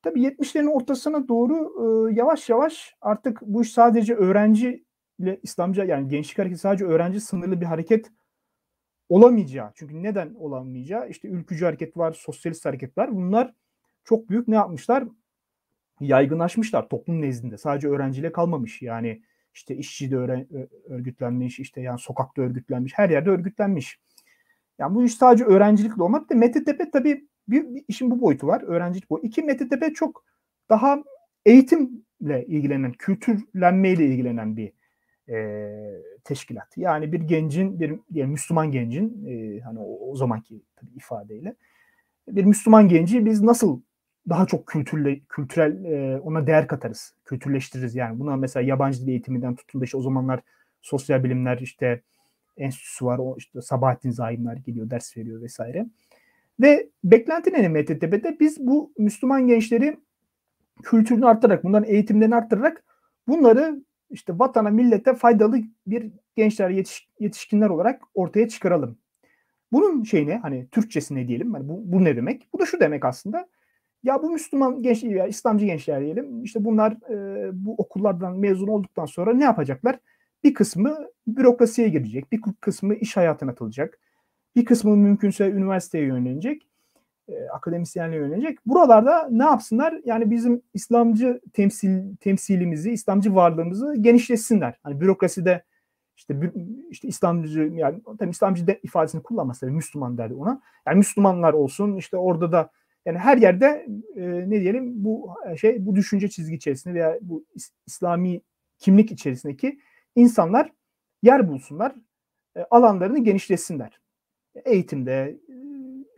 Tabii yetmişlerin ortasına doğru e, yavaş yavaş artık bu iş sadece öğrenciyle İslamcı yani gençlik hareketi sadece öğrenci sınırlı bir hareket olamayacağı. Çünkü neden olamayacağı? İşte ülkücü hareket var, sosyalist hareket var. Bunlar çok büyük ne yapmışlar? Yaygınlaşmışlar toplum nezdinde. Sadece öğrenciyle kalmamış. Yani işte işçi de örgütlenmiş, işte yani sokakta örgütlenmiş, her yerde örgütlenmiş. Yani bu iş sadece öğrencilikle olmak da Mete Tepe tabii bir, bir işin bu boyutu var. Öğrencilik boyutu. İki, Mete Tepe çok daha eğitimle ilgilenen, kültürlenmeyle ilgilenen bir E, teşkilat. Yani bir gencin, bir yani Müslüman gencin e, hani o, o zamanki tabii ifadeyle bir Müslüman genci biz nasıl daha çok kültürle, kültürel e, ona değer katarız, kültürleştiririz. Yani buna mesela yabancı dil eğitiminden tutun da işte o zamanlar sosyal bilimler işte enstitüsü var, o işte Sabahattin Zaimler geliyor, ders veriyor vesaire. Ve beklenti ne M T T B'de? Biz bu Müslüman gençleri kültürünü arttırarak, bunların eğitimlerini arttırarak bunları İşte vatana, millete faydalı bir gençler, yetiş, yetişkinler olarak ortaya çıkaralım. Bunun şeyine hani Türkçesi ne diyelim? Hani bu, bu ne demek? Bu da şu demek aslında. Ya bu Müslüman gençler ya İslamcı gençler diyelim. İşte bunlar e, bu okullardan mezun olduktan sonra ne yapacaklar? Bir kısmı bürokrasiye girecek. Bir kısmı iş hayatına atılacak. Bir kısmı mümkünse üniversiteye yönelecek. E, akademisyenliğe yönelecek. Buralarda ne yapsınlar? Yani bizim İslamcı temsil temsilimizi, İslamcı varlığımızı genişletsinler. Hani bürokraside işte işte İslamcı yani tam İslamcı de ifadesini kullanmasa Müslüman derdi ona. Yani Müslümanlar olsun. İşte orada da yani her yerde e, ne diyelim bu şey bu düşünce çizgi içerisinde veya bu is, İslami kimlik içerisindeki insanlar yer bulsunlar. E, alanlarını genişletsinler. Eğitimde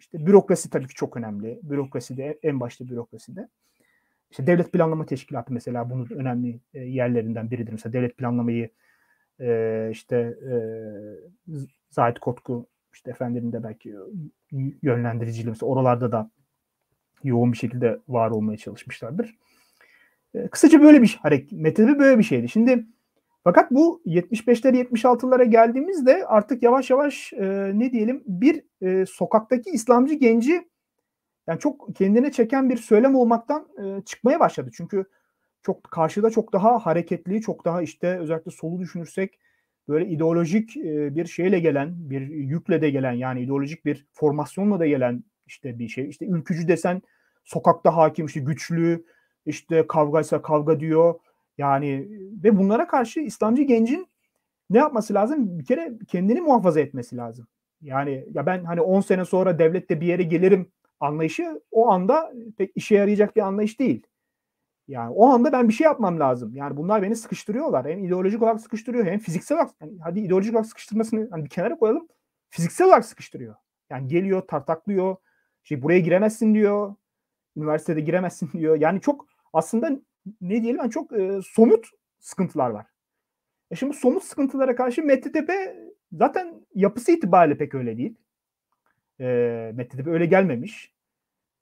İşte bürokrasi tabii ki çok önemli. Bürokraside, en başta bürokraside. İşte Devlet Planlama Teşkilatı mesela bunun önemli yerlerinden biridir. Mesela devlet planlamayı işte Zahid Kotku işte efendinin de belki yönlendiriciliği mesela oralarda da yoğun bir şekilde var olmaya çalışmışlardır. Kısaca böyle bir hareket. Mete Tepe böyle bir şeydi. Şimdi Fakat bu yetmiş beşler yetmiş altılara geldiğimizde artık yavaş yavaş e, ne diyelim bir e, sokaktaki İslamcı genci yani çok kendine çeken bir söylem olmaktan e, çıkmaya başladı. Çünkü çok karşıda çok daha hareketli, çok daha işte özellikle solu düşünürsek böyle ideolojik e, bir şeyle gelen, bir yükle de gelen yani ideolojik bir formasyonla da gelen işte bir şey. İşte ülkücü desen sokakta hakim, işte güçlü, işte kavgaysa kavga diyor. Yani ve bunlara karşı İslamcı gencin ne yapması lazım? Bir kere kendini muhafaza etmesi lazım. Yani ya ben hani on sene sonra devlette bir yere gelirim anlayışı o anda pek işe yarayacak bir anlayış değil. Yani o anda ben bir şey yapmam lazım. Yani bunlar beni sıkıştırıyorlar. Hem ideolojik olarak sıkıştırıyor hem fiziksel olarak. Yani hadi ideolojik olarak sıkıştırmasını hani bir kenara koyalım. Fiziksel olarak sıkıştırıyor. Yani geliyor, tartaklıyor. Şey, buraya giremezsin diyor. Üniversitede giremezsin diyor. Yani çok aslında ne diyelim yani çok e, somut sıkıntılar var. E şimdi somut sıkıntılara karşı Mete Tepe zaten yapısı itibariyle pek öyle değil. E, Mete Tepe öyle gelmemiş.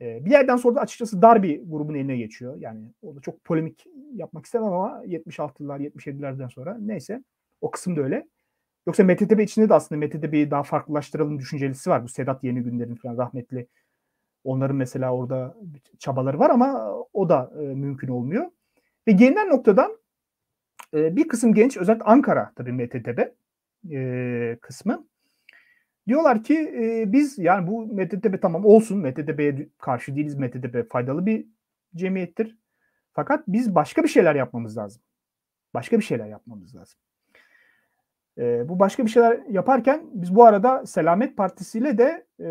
E, bir yerden sonra da açıkçası dar bir grubun eline geçiyor. Yani o da çok polemik yapmak istemem ama yetmiş altılar yetmiş yedilerden sonra neyse o kısım da öyle. Yoksa Mete Tepe içinde de aslında Mete Tepe'yi daha farklılaştıralım düşüncelisi var. Bu Sedat Yeni Günler'in falan rahmetli. Onların mesela orada çabaları var ama o da e, mümkün olmuyor. Ve gelinen noktadan e, bir kısım genç, özellikle Ankara tabii Mete Tepe e, kısmı. Diyorlar ki e, biz yani bu Mete Tepe tamam olsun, Mete Tepe'ye karşı değiliz, Mete Tepe faydalı bir cemiyettir. Fakat biz başka bir şeyler yapmamız lazım. Başka bir şeyler yapmamız lazım. E, bu başka bir şeyler yaparken biz bu arada Selamet Partisi ile de e,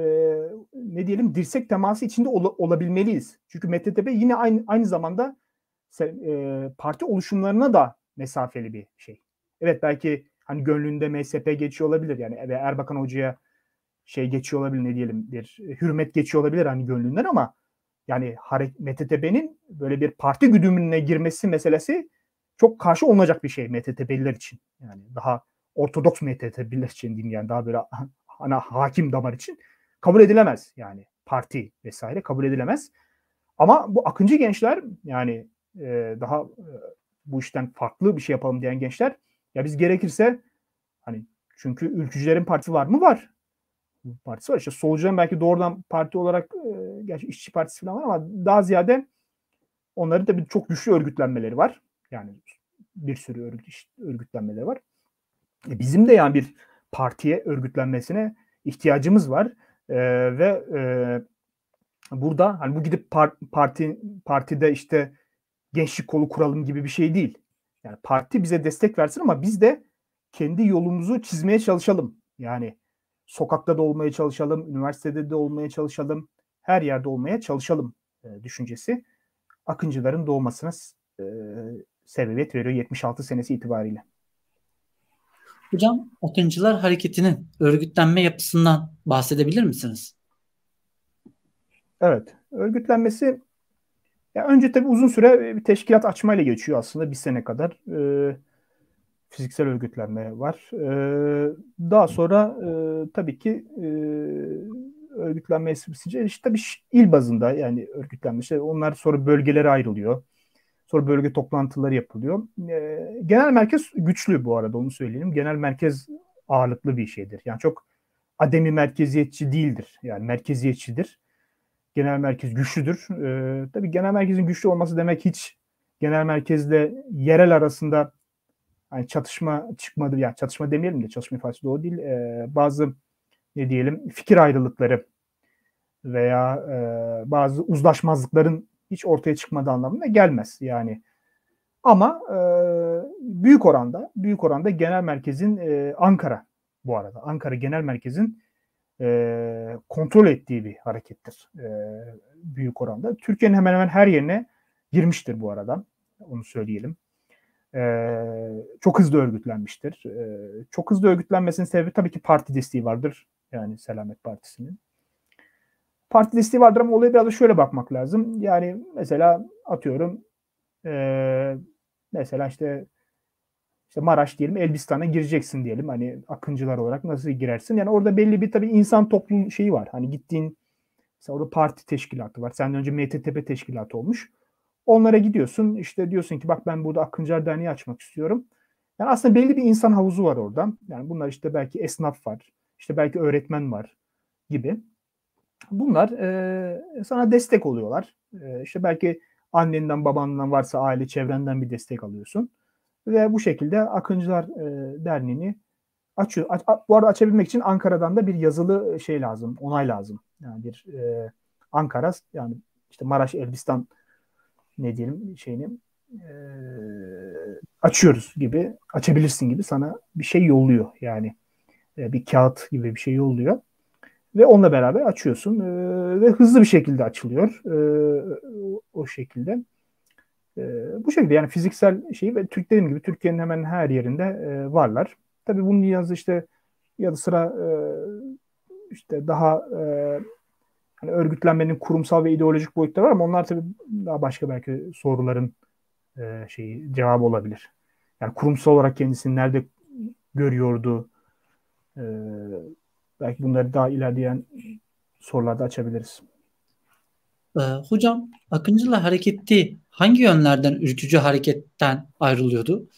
ne diyelim dirsek teması içinde ol, olabilmeliyiz. Çünkü Mete Tepe yine aynı aynı zamanda e, parti oluşumlarına da mesafeli bir şey. Evet belki hani gönlünde M S P geçiyor olabilir yani Erbakan Hoca'ya şey geçiyor olabilir ne diyelim bir hürmet geçiyor olabilir hani gönlünden ama yani Mete Tepe'nin böyle bir parti güdümüne girmesi meselesi çok karşı olunacak bir şey Mete Tepe'liler için. Yani daha Ortodoks Mete Tepe'liler için diyeyim yani daha böyle ana hakim damar için kabul edilemez yani parti vesaire kabul edilemez. Ama bu akıncı gençler yani e, daha e, bu işten farklı bir şey yapalım diyen gençler ya biz gerekirse hani çünkü ülkücülerin partisi var mı? Var. Partisi var. İşte solcuların belki doğrudan parti olarak e, gerçi işçi partisi falan var ama daha ziyade onların da bir çok güçlü örgütlenmeleri var. Yani bir sürü örgüt, örgütlenmeleri var. Bizim de yani bir partiye örgütlenmesine ihtiyacımız var ee, ve e, burada hani bu gidip par- parti partide işte gençlik kolu kuralım gibi bir şey değil. Yani parti bize destek versin ama biz de kendi yolumuzu çizmeye çalışalım. Yani sokakta da olmaya çalışalım, üniversitede de olmaya çalışalım, her yerde olmaya çalışalım e, düşüncesi Akıncıların doğmasına e, sebebiyet veriyor yetmiş altı senesi itibariyle. Hocam, Akıncılar Hareketi'nin örgütlenme yapısından bahsedebilir misiniz? Evet, örgütlenmesi ya önce tabii uzun süre bir teşkilat açmayla geçiyor aslında bir sene kadar e, fiziksel örgütlenme var. E, daha sonra e, tabii ki e, örgütlenme esprisince işte tabii il bazında yani örgütlenme işte onlar sonra bölgelere ayrılıyor. Sonra bölge toplantıları yapılıyor. E, genel merkez güçlü bu arada onu söyleyelim. Genel merkez ağırlıklı bir şeydir. Yani çok ademi merkeziyetçi değildir. Yani merkeziyetçidir. Genel merkez güçlüdür. E, tabii genel merkezin güçlü olması demek hiç genel merkezle yerel arasında yani çatışma çıkmadı. Yani çatışma demeyelim de çatışma ifadesi doğru değil. E, bazı ne diyelim fikir ayrılıkları veya e, bazı uzlaşmazlıkların hiç ortaya çıkmadığı anlamına gelmez yani. Ama e, büyük oranda, büyük oranda genel merkezin e, Ankara bu arada. Ankara genel merkezin e, kontrol ettiği bir harekettir e, büyük oranda. Türkiye'nin hemen hemen her yerine girmiştir bu arada. Onu söyleyelim. E, çok hızlı örgütlenmiştir. E, çok hızlı örgütlenmesinin sebebi tabii ki parti desteği vardır. Yani Selamet Partisi'nin. Parti desteği vardır ama olaya biraz da şöyle bakmak lazım. Yani mesela atıyorum e, mesela işte, işte Maraş diyelim Elbistan'a gireceksin diyelim. Hani Akıncılar olarak nasıl girersin? Yani orada belli bir tabii insan toplum şeyi var. Hani gittiğin mesela orada parti teşkilatı var. Senden önce M T T B teşkilatı olmuş. Onlara gidiyorsun işte diyorsun ki bak ben burada Akıncılar Derneği açmak istiyorum. Yani aslında belli bir insan havuzu var orada. Yani bunlar işte belki esnaf var, işte belki öğretmen var gibi. Bunlar e, sana destek oluyorlar. E, işte belki annenden, babandan varsa aile çevrenden bir destek alıyorsun. Ve bu şekilde Akıncılar e, Derneği'ni açıyor. A, a, bu arada açabilmek için Ankara'dan da bir yazılı şey lazım, onay lazım. Yani bir e, Ankara, yani işte Maraş, Elbistan ne diyelim şeyini e, açıyoruz gibi, açabilirsin gibi sana bir şey yolluyor. Yani e, bir kağıt gibi bir şey yolluyor. Ve onunla beraber açıyorsun ee, ve hızlı bir şekilde açılıyor ee, o şekilde. Ee, bu şekilde yani fiziksel şeyi ve Türk dediğim gibi Türkiye'nin hemen her yerinde e, varlar. Tabii bunun yazı işte yanı sıra e, işte daha e, hani örgütlenmenin kurumsal ve ideolojik boyutları var ama onlar tabii daha başka belki soruların e, şeyi cevabı olabilir. Yani kurumsal olarak kendisini nerede görüyordu? E, Belki bunları daha ilerleyen sorularda açabiliriz. Ee, hocam, Akıncılar Hareketi hangi yönlerden ürkücü hareketten ayrılıyordu?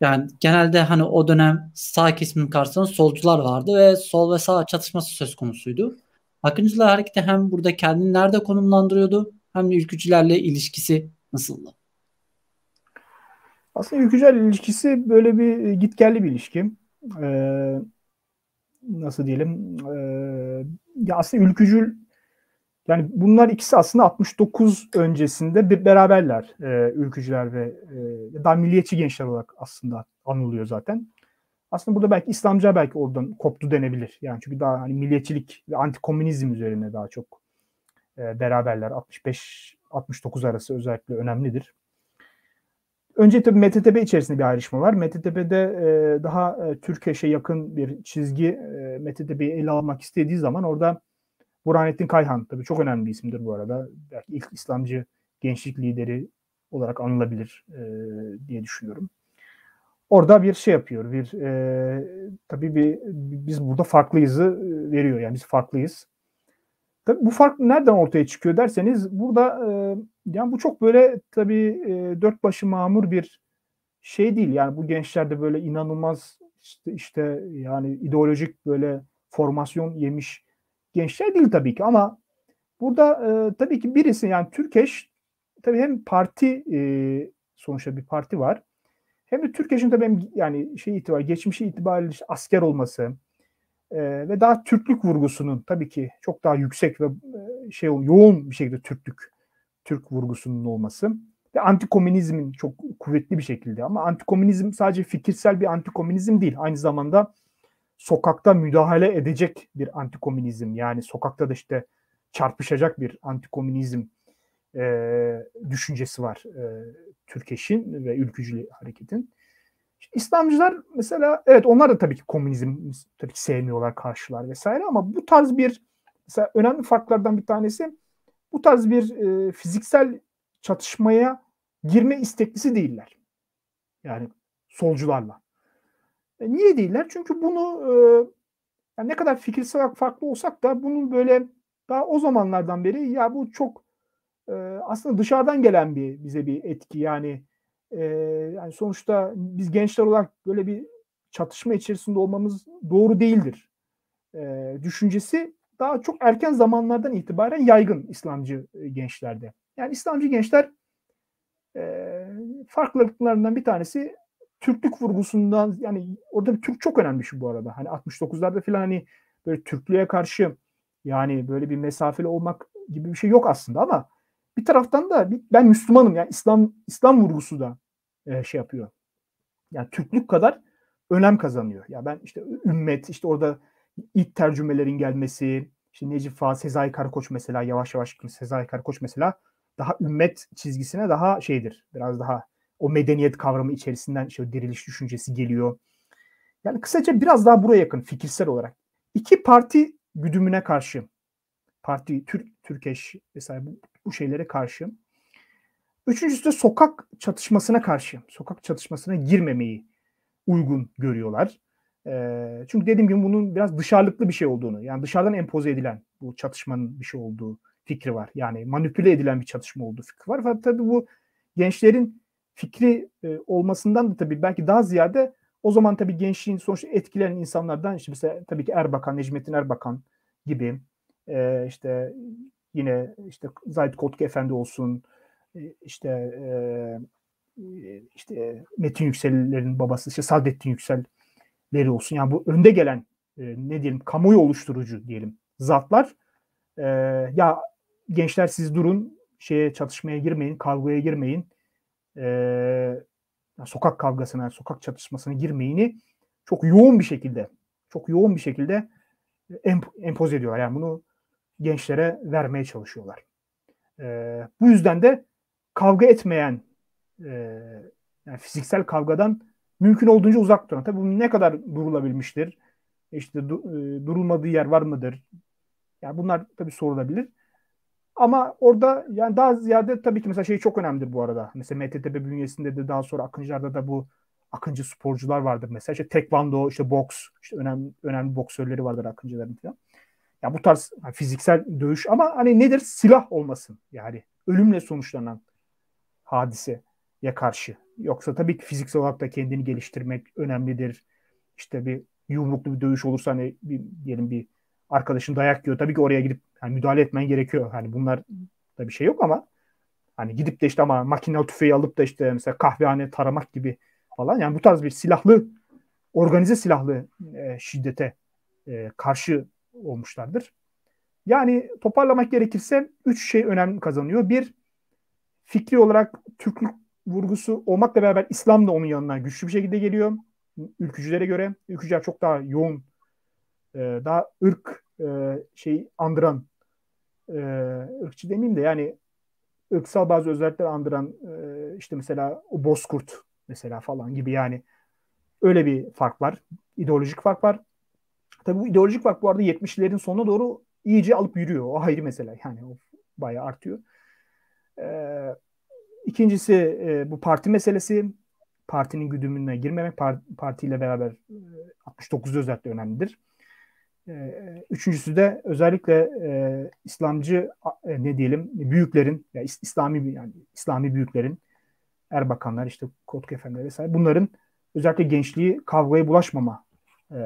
Yani genelde hani o dönem sağ kesimin karşısında solcular vardı ve sol ve sağ çatışması söz konusuydu. Akıncılar Hareketi hem burada kendini nerede konumlandırıyordu hem de ülkücülerle ilişkisi nasıldı? Aslında ülkücülerle ilişkisi böyle bir gitgelli bir ilişki. Ee, nasıl diyelim ee, ya aslında ülkücül yani bunlar ikisi aslında altmış dokuz öncesinde bir beraberler ee, ülkücüler ve e, daha milliyetçi gençler olarak aslında anılıyor zaten. Aslında burada belki İslamcı belki oradan koptu denebilir. Yani çünkü daha hani milliyetçilik ve antikomünizm üzerine daha çok e, beraberler. altmış beş altmış dokuz arası özellikle önemlidir. Önce tabii Mete Tepe içerisinde bir ayrışma var. Mete Tepe'de e, daha e, Türkeş'e yakın bir çizgi e, Mete Tepe'yi ele almak istediği zaman orada Burhanettin Kayhan tabii çok önemli bir isimdir bu arada. Belki ilk İslamcı gençlik lideri olarak anılabilir e, diye düşünüyorum. Orada bir şey yapıyor. Bir e, tabii bir biz burada farklıyızı veriyor. Yani biz farklıyız. Tabii bu fark nereden ortaya çıkıyor derseniz burada e, yani bu çok böyle tabii e, dört başı mamur bir şey değil. Yani bu gençlerde böyle inanılmaz işte, işte yani ideolojik böyle formasyon yemiş gençler değil tabii ki ama burada e, tabii ki birisi yani Türkeş tabii hem parti e, sonuçta bir parti var hem de Türkeş'in tabii hem, yani şey itibariyle geçmişi itibariyle işte asker olması Ee, ve daha Türklük vurgusunun tabii ki çok daha yüksek ve şey yoğun bir şekilde Türklük, Türk vurgusunun olması ve antikomünizmin çok kuvvetli bir şekilde ama antikomünizm sadece fikirsel bir antikomünizm değil. Aynı zamanda sokakta müdahale edecek bir antikomünizm yani sokakta da işte çarpışacak bir antikomünizm e, düşüncesi var e, Türkeş'in ve ülkücü hareketin. İslamcılar mesela evet onlar da tabii ki komünizm tabii ki sevmiyorlar karşılar vesaire ama bu tarz bir mesela önemli farklardan bir tanesi bu tarz bir e, fiziksel çatışmaya girme isteklisi değiller. Yani solcularla. E, niye değiller? Çünkü bunu e, yani ne kadar fikirsel olarak farklı olsak da bunun böyle daha o zamanlardan beri ya bu çok e, aslında dışarıdan gelen bir bize bir etki yani Ee, yani sonuçta biz gençler olarak böyle bir çatışma içerisinde olmamız doğru değildir. Ee, düşüncesi daha çok erken zamanlardan itibaren yaygın İslamcı gençlerde. Yani İslamcı gençler e, farklılıklarından bir tanesi Türklük vurgusundan yani orada bir Türk çok önemli şu bu arada. Hani altmış dokuzlarda falan hani böyle Türklüğe karşı yani böyle bir mesafeli olmak gibi bir şey yok aslında ama bir taraftan da ben Müslümanım yani İslam İslam vurgusu da şey yapıyor. Yani Türklük kadar önem kazanıyor. Ya ben işte ümmet, işte orada ilk tercümelerin gelmesi, işte Necip Fazıl, Sezai Karakoç mesela yavaş yavaş Sezai Karakoç mesela daha ümmet çizgisine daha şeydir. Biraz daha o medeniyet kavramı içerisinden işte diriliş düşüncesi geliyor. Yani kısaca biraz daha buraya yakın fikirsel olarak. İki parti güdümüne karşı parti Türk Türkeş vesaire bu, bu şeylere karşı. Üçüncüsü de sokak çatışmasına karşı. Sokak çatışmasına girmemeyi uygun görüyorlar. Ee, çünkü dediğim gibi bunun biraz dışarılıklı bir şey olduğunu, yani dışarıdan empoze edilen bu çatışmanın bir şey olduğu fikri var. Yani manipüle edilen bir çatışma olduğu fikri var. Fakat tabii bu gençlerin fikri e, olmasından da tabii belki daha ziyade O zaman tabii gençliğin sonuçta etkilenen insanlardan işte mesela tabii ki Erbakan, Necmettin Erbakan gibi e, işte yine işte Zahid Kotku Efendi olsun, işte e, işte Metin Yüksel'lerin babası işte Sadettin Yüksel'leri olsun. Yani bu önde gelen e, ne diyelim kamuoyu oluşturucu diyelim zatlar e, ya gençler siz durun, şeye çatışmaya girmeyin, kavgaya girmeyin. E, sokak kavgasına, sokak çatışmasına girmeyini çok yoğun bir şekilde, çok yoğun bir şekilde empoze ediyorlar. Yani bunu gençlere vermeye çalışıyorlar. Ee, bu yüzden de kavga etmeyen, e, yani fiziksel kavgadan mümkün olduğunca uzak duran. Tabii bu ne kadar durulabilmiştir? İşte du, e, durulmadığı yer var mıdır? Yani bunlar tabii sorulabilir. Ama orada yani daha ziyade tabii ki mesela şey çok önemlidir bu arada. Mesela Mete Tepe bünyesinde de daha sonra Akıncılar'da da bu Akıncı sporcular vardır mesela. İşte tekvando, işte boks, işte önemli önemli boksörleri vardır Akıncıların falan. Ya yani bu tarz yani fiziksel dövüş ama hani nedir? Silah olmasın yani. Ölümle sonuçlanan hadiseye karşı. Yoksa tabii ki fiziksel olarak da kendini geliştirmek önemlidir. İşte bir yumruklu bir dövüş olursa hani bir, diyelim bir arkadaşın dayak yiyor. Tabii ki oraya gidip yani müdahale etmen gerekiyor. Hani bunlar da bir şey yok ama hani gidip de işte ama makinalı tüfeği alıp da işte mesela kahvehane taramak gibi falan. Yani bu tarz bir silahlı, organize silahlı e, şiddete e, karşı olmuşlardır. Yani toparlamak gerekirse üç şey önem kazanıyor. Bir, fikri olarak Türklük vurgusu olmakla beraber İslam da onun yanına güçlü bir şekilde geliyor. Ülkücülere göre. Ülkücüler çok daha yoğun, e, daha ırk e, şey andıran e, ırkçı demeyeyim de yani ırksal bazı özellikler andıran e, işte mesela o Bozkurt mesela falan gibi yani öyle bir fark var. İdeolojik fark var. Tabii bu ideolojik fark bu arada yetmişlerin sonuna doğru iyice alıp yürüyor. O ayrı mesele. Yani o bayağı artıyor. E, ikincisi e, bu parti meselesi. Partinin güdümüne girmemek. Par partiyle beraber e, altmış dokuzda özellikle önemlidir. Üçüncüsü de özellikle e, İslamcı e, ne diyelim büyüklerin yani İslami yani İslami büyüklerin Erbakanlar işte Kotku Efendiler vesaire bunların özellikle gençliği kavgaya bulaşmama e,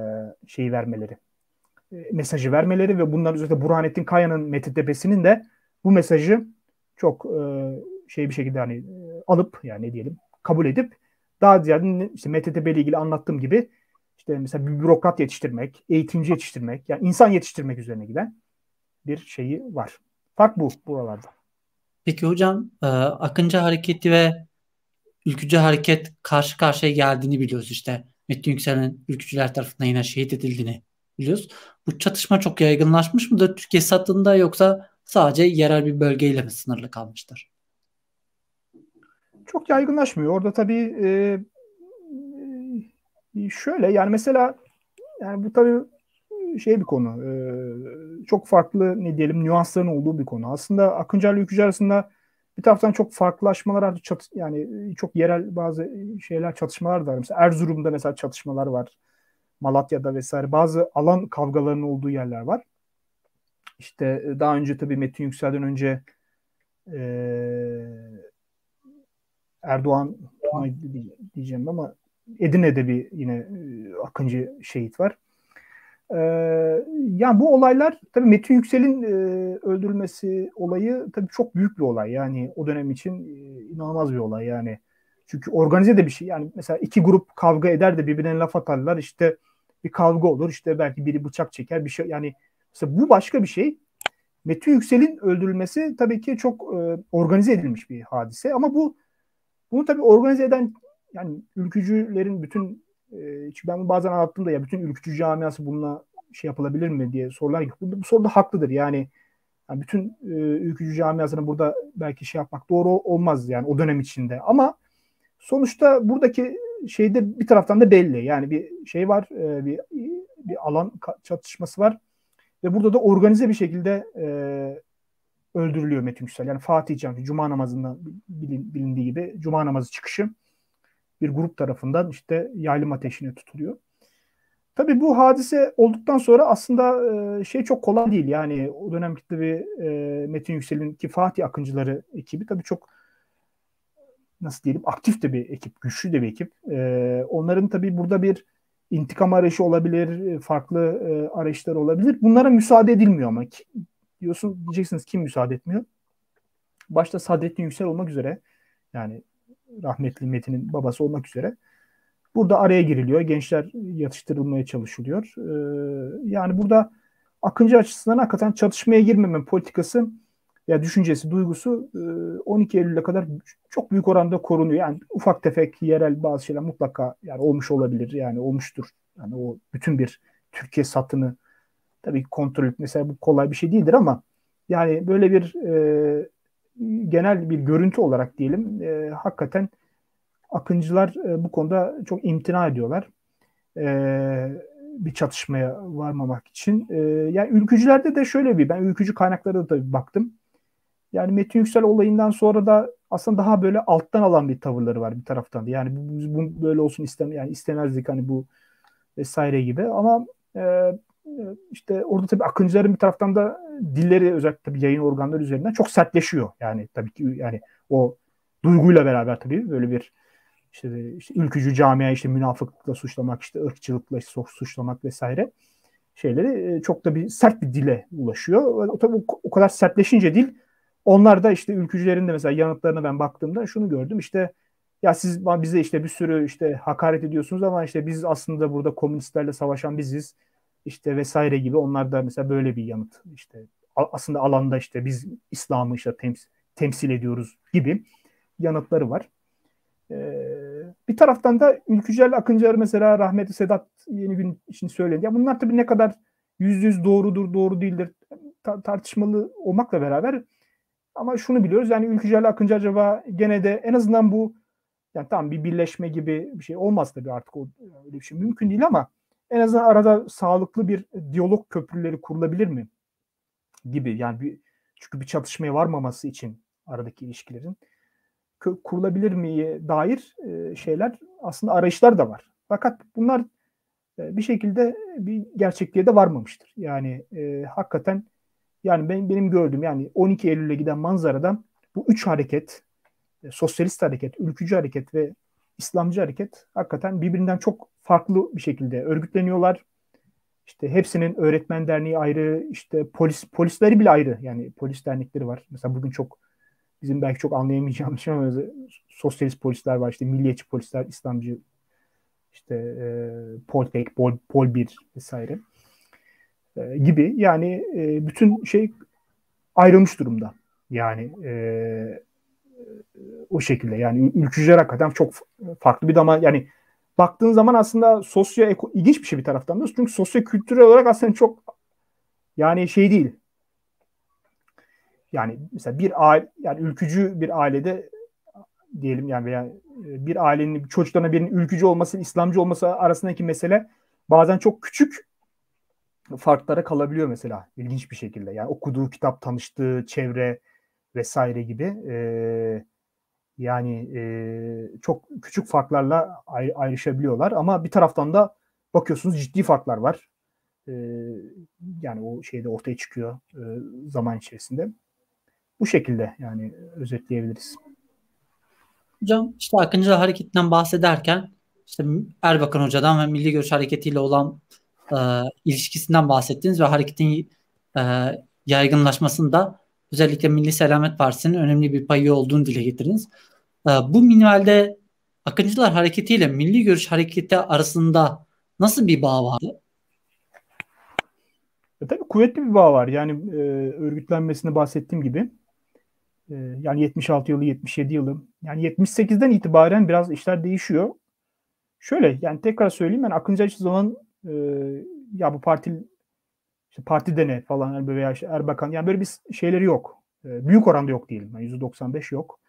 şeyi vermeleri e, mesajı vermeleri ve bunların özellikle Burhanettin Kaya'nın Mete Tepe'sinin de bu mesajı çok e, şey bir şekilde hani alıp yani ne diyelim kabul edip daha ziyade işte Mete Tepe ile ilgili anlattığım gibi İşte mesela bir bürokrat yetiştirmek, eğitimci yetiştirmek, yani insan yetiştirmek üzerine giden bir şeyi var. Fark bu buralarda. Peki hocam, Akıncı hareketi ve Ülkücü hareket karşı karşıya geldiğini biliyoruz işte. Metin Yüksel'in Ülkücüler tarafından yine şehit edildiğini biliyoruz. Bu çatışma çok yaygınlaşmış mıdır Türkiye satında yoksa sadece yerel bir bölgeyle mi sınırlı kalmıştır? Çok yaygınlaşmıyor. Orada tabii e şöyle yani mesela yani bu tabii şey bir konu e, çok farklı ne diyelim nüansların olduğu bir konu. Aslında Akıncılarla Ülkücüler arasında bir taraftan çok farklılaşmalar artık çat, yani çok yerel bazı şeyler çatışmalar da var. Mesela Erzurum'da mesela çatışmalar var. Malatya'da vesaire bazı alan kavgalarının olduğu yerler var. İşte daha önce tabii Metin Yüksel'den önce e, Erdoğan diyeceğim ama Edirne'de bir yine Akıncı şehit var. Ee, yani bu olaylar tabii Metin Yüksel'in e, öldürülmesi olayı tabii çok büyük bir olay. Yani o dönem için e, inanılmaz bir olay yani. Çünkü organize de bir şey. Yani mesela iki grup kavga eder de birbirine laf atarlar. İşte bir kavga olur. İşte belki biri bıçak çeker bir şey. Yani mesela bu başka bir şey. Metin Yüksel'in öldürülmesi tabii ki çok e, organize edilmiş bir hadise ama bu bunu tabii organize eden yani ülkücülerin bütün e, ben bazen anlattım da ya bütün ülkücü camiası bununla şey yapılabilir mi diye sorular yok. Bu, bu soruda haklıdır. Yani, yani bütün e, ülkücü camiasına burada belki şey yapmak doğru olmaz yani o dönem içinde. Ama sonuçta buradaki şeyde bir taraftan da belli. Yani bir şey var, e, bir, bir alan çatışması var ve burada da organize bir şekilde e, öldürülüyor Metin Yüksel. Yani Fatih Camii Cuma namazından bilin, bilindiği gibi Cuma namazı çıkışı bir grup tarafından işte yaylım ateşine tutuluyor. Tabii bu hadise olduktan sonra aslında şey çok kolay değil. Yani o dönemki tabii Metin Yüksel'in ki Fatih Akıncıları ekibi tabii çok nasıl diyelim, aktif de bir ekip, güçlü de bir ekip. Ee, onların tabii burada bir intikam arayışı olabilir, farklı e, arayışlar olabilir. Bunlara müsaade edilmiyor ama. Ki, diyorsun, diyeceksiniz kim müsaade etmiyor? Başta Sadettin Yüksel olmak üzere, yani rahmetli Metin'in babası olmak üzere. Burada araya giriliyor. Gençler yatıştırılmaya çalışılıyor. Ee, yani burada Akıncı açısından hakikaten çatışmaya girmeme politikası ya düşüncesi, duygusu on iki Eylül'e kadar çok büyük oranda korunuyor. Yani ufak tefek yerel bazı şeyler mutlaka yani olmuş olabilir. Yani olmuştur. Yani o bütün bir Türkiye satını tabii kontrol etmek mesela bu kolay bir şey değildir ama yani böyle bir e, genel bir görüntü olarak diyelim e, hakikaten Akıncılar e, bu konuda çok imtina ediyorlar. E, bir çatışmaya varmamak için. E, yani ülkücülerde de şöyle bir, ben ülkücü kaynaklara da tabii baktım. Yani Metin Yüksel olayından sonra da aslında daha böyle alttan alan bir tavırları var bir taraftan da. Yani bu, bu böyle olsun istem, yani istemezdik hani bu vesaire gibi. Ama e, işte orada tabii Akıncıların bir taraftan da dilleri özellikle tabii yayın organları üzerinden çok sertleşiyor. Yani tabii ki yani o duyguyla beraber tabii böyle bir işte, işte ülkücü camia işte münafıklıkla suçlamak, işte ırkçılıkla suçlamak vesaire şeyleri çok da bir sert bir dile ulaşıyor. O tabii o kadar sertleşince dil, onlar da işte ülkücülerin de mesela yanıtlarına ben baktığımda şunu gördüm, işte ya siz bize işte bir sürü işte hakaret ediyorsunuz ama işte biz aslında burada komünistlerle savaşan biziz işte vesaire gibi, onlar da mesela böyle bir yanıt, işte aslında alanda işte biz İslam'ı işte temsil, temsil ediyoruz gibi yanıtları var. Ee, bir taraftan da ülkücülerle Akıncılar mesela rahmetli Sedat Yenigün için söylendi. Ya bunlar tabii ne kadar yüz yüz doğrudur, doğru değildir ta- tartışmalı olmakla beraber. Ama şunu biliyoruz yani ülkücülerle Akıncı acaba gene de en azından bu yani tam bir birleşme gibi bir şey olmaz tabii artık, o, öyle bir şey mümkün değil ama en azından arada sağlıklı bir diyalog köprüleri kurulabilir mi gibi, yani bir, çünkü bir çatışmaya varmaması için aradaki ilişkilerin kurulabilir miye dair şeyler aslında arayışlar da var. Fakat bunlar bir şekilde bir gerçekliğe de varmamıştır. Yani e, hakikaten yani benim, benim gördüğüm yani on iki Eylül'e giden manzaradan bu üç hareket, sosyalist hareket, ülkücü hareket ve İslamcı hareket hakikaten birbirinden çok farklı bir şekilde örgütleniyorlar. İşte hepsinin öğretmen derneği ayrı, işte polis polisleri bile ayrı. Yani polis dernekleri var. Mesela bugün çok bizim belki çok anlayamayacağımız şey ama sosyalist polisler var, işte milliyetçi polisler, İslamcı işte e, Poltek, Pol, Pol bir vesaire e, gibi. Yani e, bütün şey ayrılmış durumda. Yani e, o şekilde. Yani ülkücüler hakikaten çok farklı bir dama. Yani baktığın zaman aslında sosyo-eko ilginç bir şey bir taraftan da. Çünkü sosyo-kültürel olarak aslında çok yani şey değil. Yani mesela bir aile, yani ülkücü bir ailede diyelim yani veya bir ailenin çocuklarına birinin ülkücü olması, İslamcı olması arasındaki mesele bazen çok küçük farklara kalabiliyor mesela ilginç bir şekilde. Yani okuduğu kitap, tanıştığı çevre vesaire gibi ee, yani e, çok küçük farklarla ayrışabiliyorlar ama bir taraftan da bakıyorsunuz ciddi farklar var. Ee, yani o şeyde ortaya çıkıyor e, zaman içerisinde. Bu şekilde yani özetleyebiliriz. Hocam işte Akıncılar Hareketi'nden bahsederken işte Erbakan Hoca'dan ve Milli Görüş Hareketi'yle olan e, ilişkisinden bahsettiniz ve hareketin e, yaygınlaşmasında özellikle Milli Selamet Partisi'nin önemli bir payı olduğunu dile getirdiniz. E, bu minvalde Akıncılar Hareketi ile Milli Görüş Hareketi arasında nasıl bir bağ vardı? E tabii kuvvetli bir bağ var. Yani e, örgütlenmesini bahsettiğim gibi. E, yani yetmiş altı yılı, yetmiş yedi yılı. Yani yetmiş sekizden itibaren biraz işler değişiyor. Şöyle yani tekrar söyleyeyim. Yani Akıncı açı zaman e, ya bu parti işte partide ne falan veya işte Erbakan. Yani böyle bir şeyleri yok. E, büyük oranda yok diyelim. Yani yüzde doksan beş yok.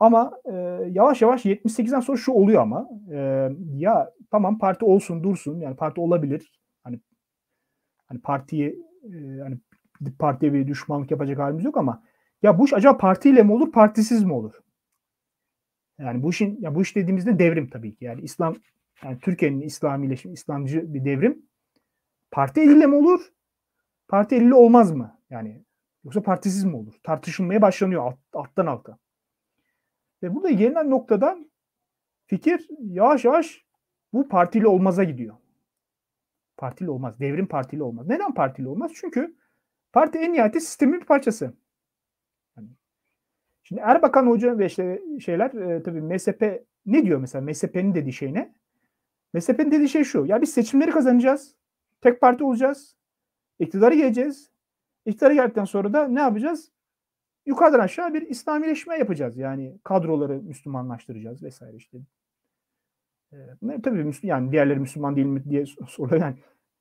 Ama e, yavaş yavaş yetmiş sekizden sonra şu oluyor ama. E, ya tamam parti olsun dursun. Yani parti olabilir. Hani partiye hani partiye bir düşmanlık yapacak halimiz yok ama ya bu iş acaba partiyle mi olur, partisiz mi olur? Yani bu işin ya bu iş dediğimizde devrim tabii ki. Yani İslam yani Türkiye'nin İslamileşim, İslamcı bir devrim parti eliyle mi olur? Parti eliyle olmaz mı? Yani yoksa partisiz mi olur? Tartışılmaya başlanıyor alt, alttan alta. Ve burada gelinen noktadan fikir yavaş yavaş bu partili olmaza gidiyor. Partili olmaz. Devrim partili olmaz. Neden partili olmaz? Çünkü parti en nihayetinde sistemin bir parçası. Şimdi Erbakan Hoca ve işte şeyler e, tabii M S P ne diyor mesela? M S P'nin dediği şey ne? M S P'nin dediği şey şu. Ya biz seçimleri kazanacağız. Tek parti olacağız. İktidara geleceğiz. İktidara geldikten sonra da ne yapacağız? Yukarıdan aşağı bir İslamileşme yapacağız. Yani kadroları Müslümanlaştıracağız vesaire işte. Ee, tabii yani diğerleri Müslüman değil mi diye soruyor. Yani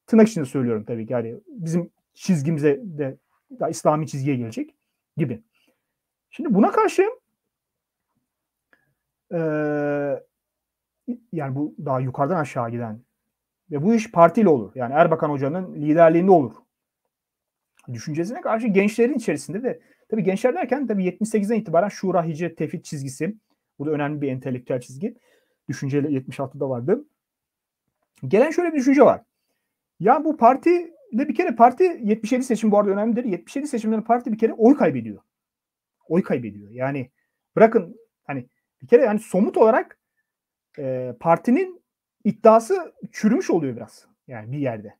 tırnak içinde söylüyorum tabii ki. Yani bizim çizgimize de daha İslami çizgiye gelecek gibi. Şimdi buna karşı e, yani bu daha yukarıdan aşağı giden ve bu iş partiyle olur. Yani Erbakan Hoca'nın liderliğinde olur. Düşüncesine karşı gençlerin içerisinde de tabii gençler derken tabii yetmiş sekizden itibaren Şura, Hicret, Tevhid çizgisi. Bu da önemli bir entelektüel çizgi. Düşünce yetmiş altıda vardı. Gelen şöyle bir düşünce var. Ya bu parti de bir kere parti yetmiş yedi seçim bu arada önemlidir. yetmiş yedi seçimlerinde parti bir kere oy kaybediyor. Oy kaybediyor. Yani bırakın hani bir kere yani somut olarak e, partinin iddiası çürümüş oluyor biraz. Yani bir yerde.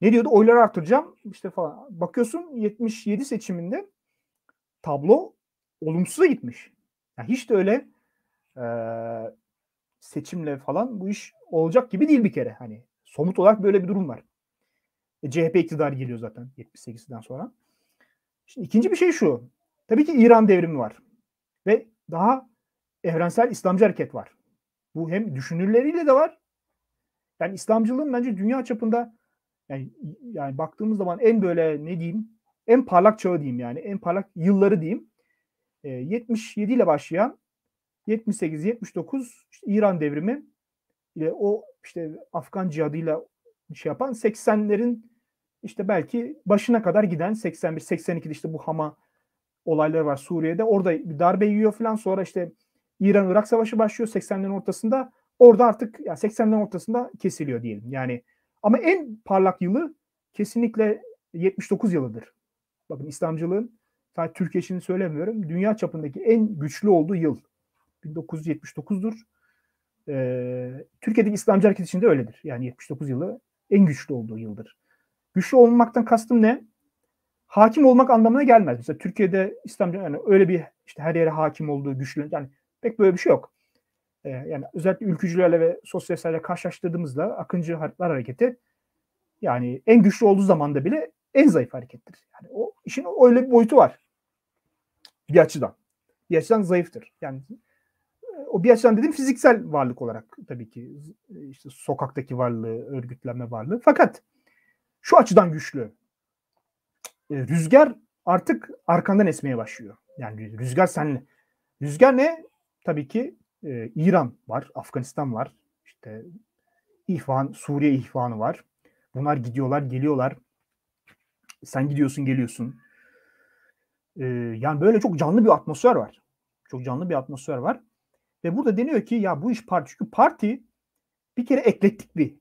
Ne diyordu? Oyları artıracağım işte falan. Bakıyorsun yetmiş yedi seçiminde tablo olumsuza gitmiş. Yani hiç de öyle e, seçimle falan bu iş olacak gibi değil bir kere. Hani somut olarak böyle bir durum var. E, C H P iktidarı geliyor zaten yetmiş sekizden sonra. Şimdi ikinci bir şey şu. Tabii ki İran devrimi var. Ve daha evrensel İslamcı hareket var. Bu hem düşünürleriyle de var. Yani İslamcılığın bence dünya çapında yani, yani baktığımız zaman en böyle ne diyeyim en parlak çağı diyeyim yani en parlak yılları diyeyim. E, yetmiş yedi ile başlayan yetmiş sekiz yetmiş dokuz işte İran devrimi ile o işte Afgan cihadıyla şey yapan seksenlerin işte belki başına kadar giden seksen bir seksen iki'de işte bu Hama olayları var Suriye'de. Orada bir darbe yiyor falan. Sonra işte İran-Irak savaşı başlıyor seksenlerin ortasında. Orada artık yani seksenlerin ortasında kesiliyor diyelim. Yani ama en parlak yılı kesinlikle yetmiş dokuz yılıdır. Bakın İslamcılığın sadece Türkiye için söylemiyorum. Dünya çapındaki en güçlü olduğu yıl bin dokuz yüz yetmiş dokuz'dur. Ee, Türkiye'deki İslamcı hareket için de öyledir. Yani yetmiş dokuz yılı en güçlü olduğu yıldır. Güçlü olmaktan kastım ne? Hakim olmak anlamına gelmez. Mesela Türkiye'de İslamcı yani öyle bir işte her yere hakim olduğu güçlü yani pek böyle bir şey yok. Ee, yani özellikle ülkücülerle ve sosyalistlerle karşılaştırdığımızda Akıncılar Hareketi yani en güçlü olduğu zamanda bile en zayıf harekettir. Yani o işin öyle bir boyutu var. Bir açıdan. Bir açıdan zayıftır. Yani o bir açıdan dediğim fiziksel varlık olarak tabii ki işte sokaktaki varlığı, örgütlenme varlığı. Fakat şu açıdan güçlü. Rüzgar artık arkandan esmeye başlıyor. Yani rüzgar senle. Rüzgar ne? Tabii ki e, İran var, Afganistan var, işte İhvan, Suriye İhvanı var. Bunlar gidiyorlar, geliyorlar. Sen gidiyorsun, geliyorsun. E, yani böyle çok canlı bir atmosfer var. Çok canlı bir atmosfer var. Ve burada deniyor ki ya bu iş parti. Çünkü parti bir kere eklektik bir.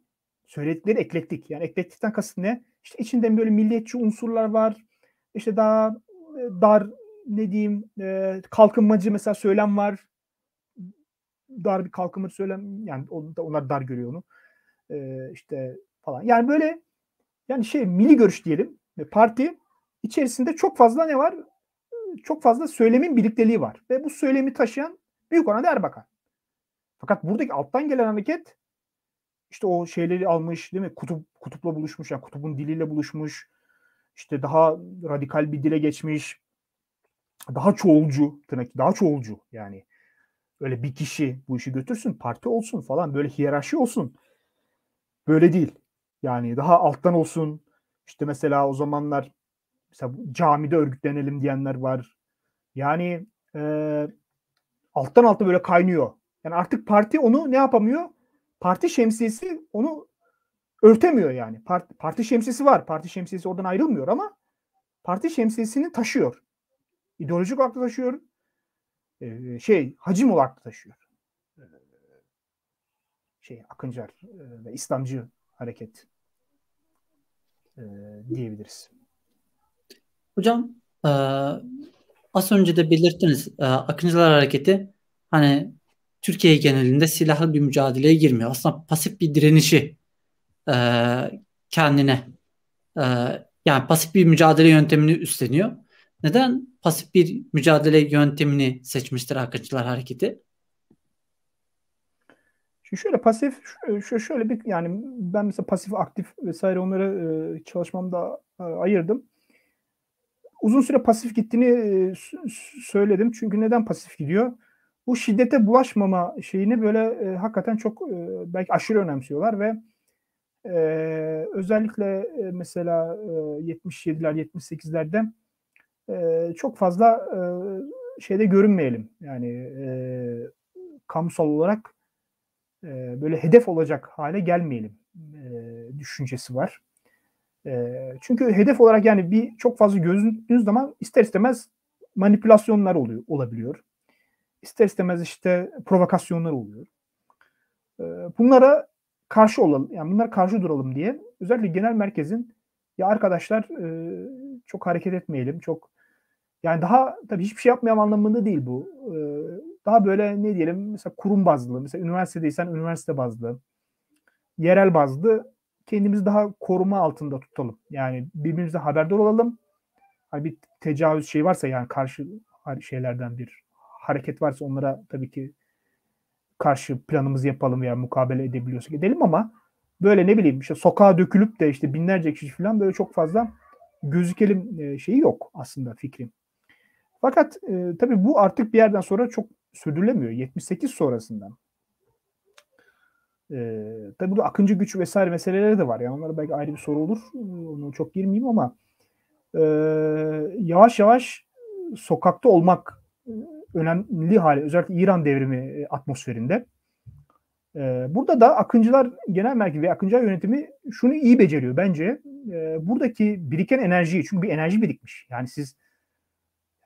Söyledikleri eklektik. Yani eklektikten kastı ne? İşte içinde böyle milliyetçi unsurlar var. İşte daha dar ne diyeyim kalkınmacı mesela söylem var. Dar bir kalkınmacı söylem. Yani onlar dar görüyor onu. İşte falan. Yani böyle yani şey milli görüş diyelim. Parti içerisinde çok fazla ne var? Çok fazla söylemin birlikteliği var. Ve bu söylemi taşıyan büyük oranda Erbakan. Fakat buradaki alttan gelen hareket İşte o şeyleri almış değil mi? Kutup, kutupla buluşmuş. Yani kutubun diliyle buluşmuş. İşte daha radikal bir dile geçmiş. Daha çoğulcu. Tırnak, daha çoğulcu yani. Öyle bir kişi bu işi götürsün. Parti olsun falan. Böyle hiyerarşi olsun. Böyle değil. Yani daha alttan olsun. İşte mesela o zamanlar mesela camide örgütlenelim diyenler var. Yani e, alttan alta böyle kaynıyor. Yani artık parti onu ne yapamıyor? Parti şemsiyesi onu örtemiyor yani. Parti, parti şemsiyesi var. Parti şemsiyesi oradan ayrılmıyor ama parti şemsiyesini taşıyor. İdeolojik olarak taşıyor. Ee, şey, hacim olarak taşıyor. Şey, Akıncılar ve İslamcı hareket ee, diyebiliriz. Hocam, e, az önce de belirttiniz. E, Akıncılar Hareketi hani Türkiye genelinde silahlı bir mücadeleye girmiyor. Aslında pasif bir direnişi e, kendine e, yani pasif bir mücadele yöntemini üstleniyor. Neden pasif bir mücadele yöntemini seçmiştir Akıncılar Hareketi? Şimdi şöyle pasif, şöyle bir yani ben mesela pasif, aktif vesaire onları çalışmamda ayırdım. Uzun süre pasif gittiğini söyledim. Çünkü neden pasif gidiyor? Bu şiddete bulaşmama şeyini böyle hakikaten çok belki aşırı önemsiyorlar ve özellikle mesela yetmiş yediler, yetmiş sekizlerde çok fazla şeyde görünmeyelim. Yani kamusal olarak böyle hedef olacak hale gelmeyelim düşüncesi var. Çünkü hedef olarak yani bir çok fazla gözüktüğünüz zaman ister istemez manipülasyonlar oluyor, olabiliyor. İster istemez işte provokasyonlar oluyor. Bunlara karşı olalım, yani bunlara karşı duralım diye özellikle genel merkezin ya arkadaşlar çok hareket etmeyelim, çok yani daha tabii hiçbir şey yapmayalım anlamında değil bu. Daha böyle ne diyelim mesela kurum bazlı, mesela üniversitedeysen üniversite bazlı, yerel bazlı kendimizi daha koruma altında tutalım. Yani birbirimize haberdar olalım. Hani bir tecavüz şey varsa yani karşı şeylerden bir hareket varsa onlara tabii ki karşı planımızı yapalım veya mukabele edebiliyorsak edelim ama böyle ne bileyim işte sokağa dökülüp de işte binlerce kişi falan böyle çok fazla gözükelim şeyi yok aslında fikrim. Fakat e, tabii bu artık bir yerden sonra çok sürdürülemiyor. yetmiş sekiz sonrasından. E, tabii burada akıncı güç vesaire meseleleri de var. Yani onlara belki ayrı bir soru olur. Onu çok girmeyeyim ama e, yavaş yavaş sokakta olmak önemli hale. Özellikle İran devrimi atmosferinde. E, burada da Akıncılar Genel Merkezi ve Akıncılar yönetimi şunu iyi beceriyor bence. E, buradaki biriken enerjiyi, çünkü bir enerji birikmiş. Yani siz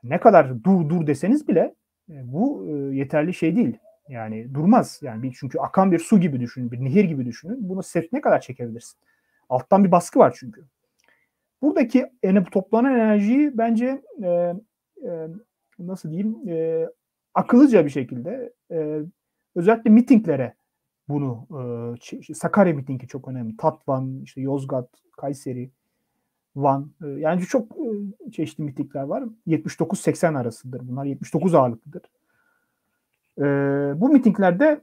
ne kadar dur dur deseniz bile bu e, yeterli şey değil. Yani durmaz. Yani bir, çünkü akan bir su gibi düşünün, bir nehir gibi düşünün. Bunu sert ne kadar çekebilirsin? Alttan bir baskı var çünkü. Buradaki yani, toplanan enerjiyi bence e, e, nasıl diyeyim e, akıllıca bir şekilde e, özellikle mitinglere bunu e, Sakarya mitingi çok önemli. Tatvan, işte Yozgat, Kayseri, Van. Yani çok çeşitli mitingler var. yetmiş dokuz seksen arasıdır. Bunlar yetmiş dokuz ağırlıklıdır. Ee, bu mitinglerde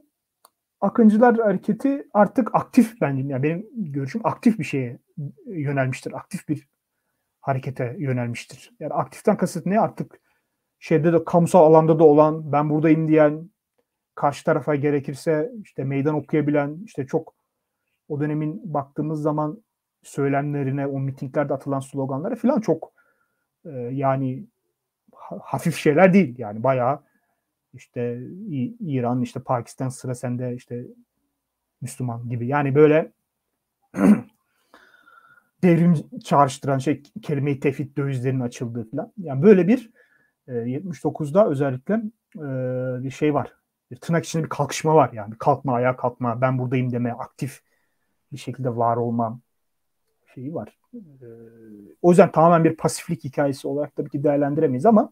Akıncılar Hareketi artık aktif bence. Yani benim görüşüm aktif bir şeye yönelmiştir. Aktif bir harekete yönelmiştir. Yani aktiften kasıt ne? Artık şeyde de kamusal alanda da olan, ben buradayım diyen, karşı tarafa gerekirse işte meydan okuyabilen, işte çok o dönemin baktığımız zaman söylemlerine, o mitinglerde atılan sloganlara falan çok e, yani hafif şeyler değil. Yani bayağı işte İran, işte Pakistan sıra sende, işte Müslüman gibi. Yani böyle devrim çağrıştıran şey, kelime-i tevhid dövizlerinin açıldığı falan. Yani böyle bir e, yetmiş dokuzda özellikle e, bir şey var. Bir tırnak içinde bir kalkışma var. Yani kalkma, ayağa kalkma, ben buradayım deme, aktif bir şekilde var olmam şeyi var. Ee, o yüzden tamamen bir pasiflik hikayesi olarak tabii ki değerlendiremeyiz ama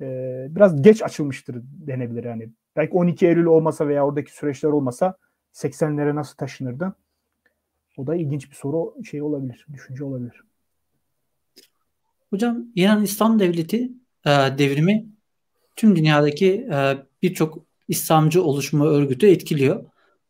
e, biraz geç açılmıştır denebilir yani. Belki on iki Eylül olmasa veya oradaki süreçler olmasa seksenlere nasıl taşınırdı? O da ilginç bir soru şey olabilir, düşünce olabilir. Hocam İran İslam Devleti e, devrimi tüm dünyadaki e, birçok İslamcı oluşumu örgütü etkiliyor.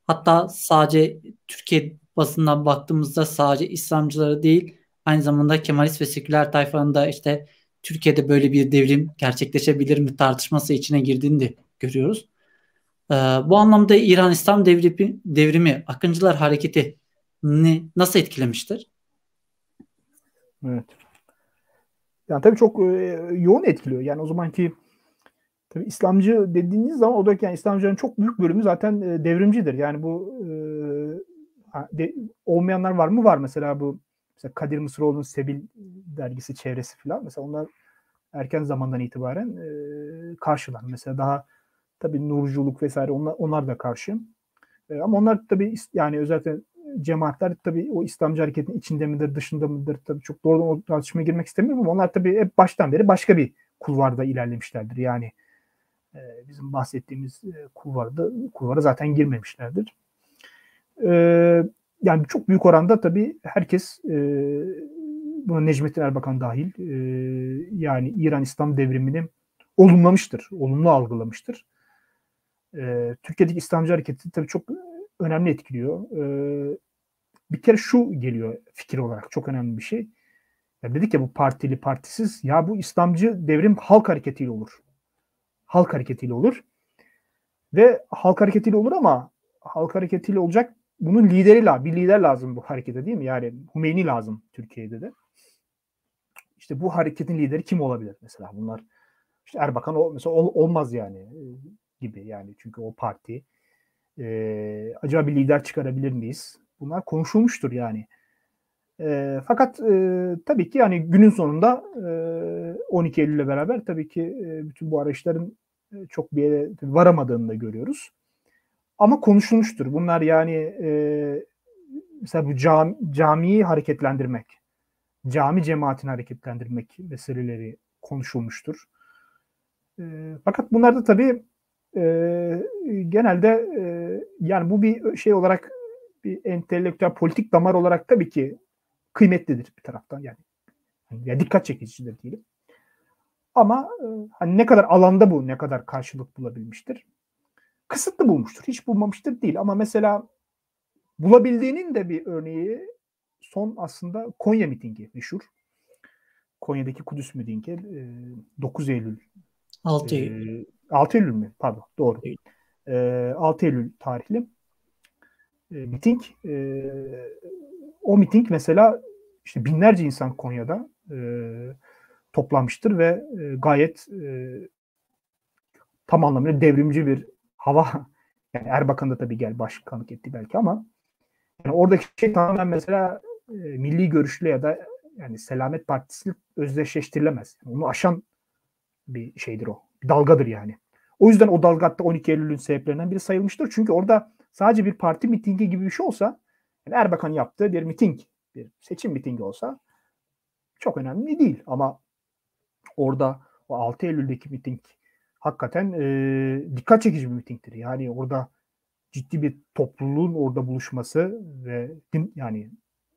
Hatta sadece Türkiye basından baktığımızda sadece İslamcıları değil, aynı zamanda Kemalist ve seküler tayfanın da işte Türkiye'de böyle bir devrim gerçekleşebilir mi tartışması içine girdiğini de görüyoruz. Ee, bu anlamda İran İslam devrimi, devrimi Akıncılar Hareketi'ni nasıl etkilemiştir? Evet. Yani tabii çok e, yoğun etkiliyor. Yani o zamanki tabii İslamcı dediğiniz zaman o da yani İslamcıların çok büyük bölümü zaten e, devrimcidir. Yani bu e, De, olmayanlar var mı? Var. Mesela bu mesela Kadir Mısıroğlu'nun Sebil dergisi çevresi falan. Mesela onlar erken zamandan itibaren e, karşılar. Mesela daha tabii nurculuk vesaire onlar, onlar da karşı. E, ama onlar tabii yani özellikle cemaatler tabii o İslamcı hareketin içinde midir, dışında mıdır? Tabii çok doğrudan o tartışmaya girmek istemiyorum ama onlar tabii hep baştan beri başka bir kulvarda ilerlemişlerdir. Yani e, bizim bahsettiğimiz e, kulvarda, kulvara zaten girmemişlerdir. E, yani çok büyük oranda tabii herkes, e, buna Necmettin Erbakan dahil, e, yani İran İslam Devrimi'ni olumlamıştır, olumlu algılamıştır. E, Türkiye'deki İslamcı hareketi tabii çok önemli etkiliyor. E, bir kere şu geliyor fikir olarak, çok önemli bir şey. Ya dedik ya, bu partili partisiz, ya bu İslamcı devrim halk hareketiyle olur. Halk hareketiyle olur. Ve halk hareketiyle olur ama halk hareketiyle olacak, bunun lideri lazım. Bir lider lazım bu harekete, değil mi? Yani Hümeyni lazım Türkiye'de de. İşte bu hareketin lideri kim olabilir mesela? Bunlar işte Erbakan o, mesela ol, olmaz yani gibi, yani çünkü o parti. Ee, acaba bir lider çıkarabilir miyiz? Bunlar konuşulmuştur yani. E, fakat e, tabii ki yani günün sonunda e, on iki Eylül'le beraber tabii ki e, bütün bu arayışların e, çok bir yere varamadığını da görüyoruz. Ama konuşulmuştur. Bunlar yani e, mesela bu cam, camiyi hareketlendirmek, cami cemaatini hareketlendirmek meseleleri konuşulmuştur. E, fakat bunlar da tabii e, genelde e, yani bu bir şey olarak, bir entelektüel politik damar olarak tabii ki kıymetlidir bir taraftan, yani ya dikkat çekicidir diyelim. Ama hani ne kadar alanda bu, ne kadar karşılık bulabilmiştir? Kısıtlı bulmuştur, hiç bulmamıştır değil. Ama mesela bulabildiğinin de bir örneği son aslında Konya mitingi meşhur. Konya'daki Kudüs mitingi dokuz Eylül. altı Eylül. altı Eylül mü? Pardon, doğru. altı Eylül tarihli miting. O miting mesela işte binlerce insan Konya'da e, toplanmıştır ve e, gayet e, tam anlamıyla devrimci bir hava. Yani Erbakan da tabii gel başkanlık etti belki ama yani oradaki şey tamamen mesela e, milli görüşlü ya da yani Selamet Partisi'yle özdeşleştirilemez. Yani onu aşan bir şeydir o. Bir dalgadır yani. O yüzden o dalga hatta on iki Eylül'ün sebeplerinden biri sayılmıştır. Çünkü orada sadece bir parti mitingi gibi bir şey olsa, yani Erbakan yaptığı bir miting, bir seçim mitingi olsa çok önemli değil. Ama orada o altı Eylül'deki miting hakikaten e, dikkat çekici bir mitingdir. Yani orada ciddi bir topluluğun orada buluşması ve din, yani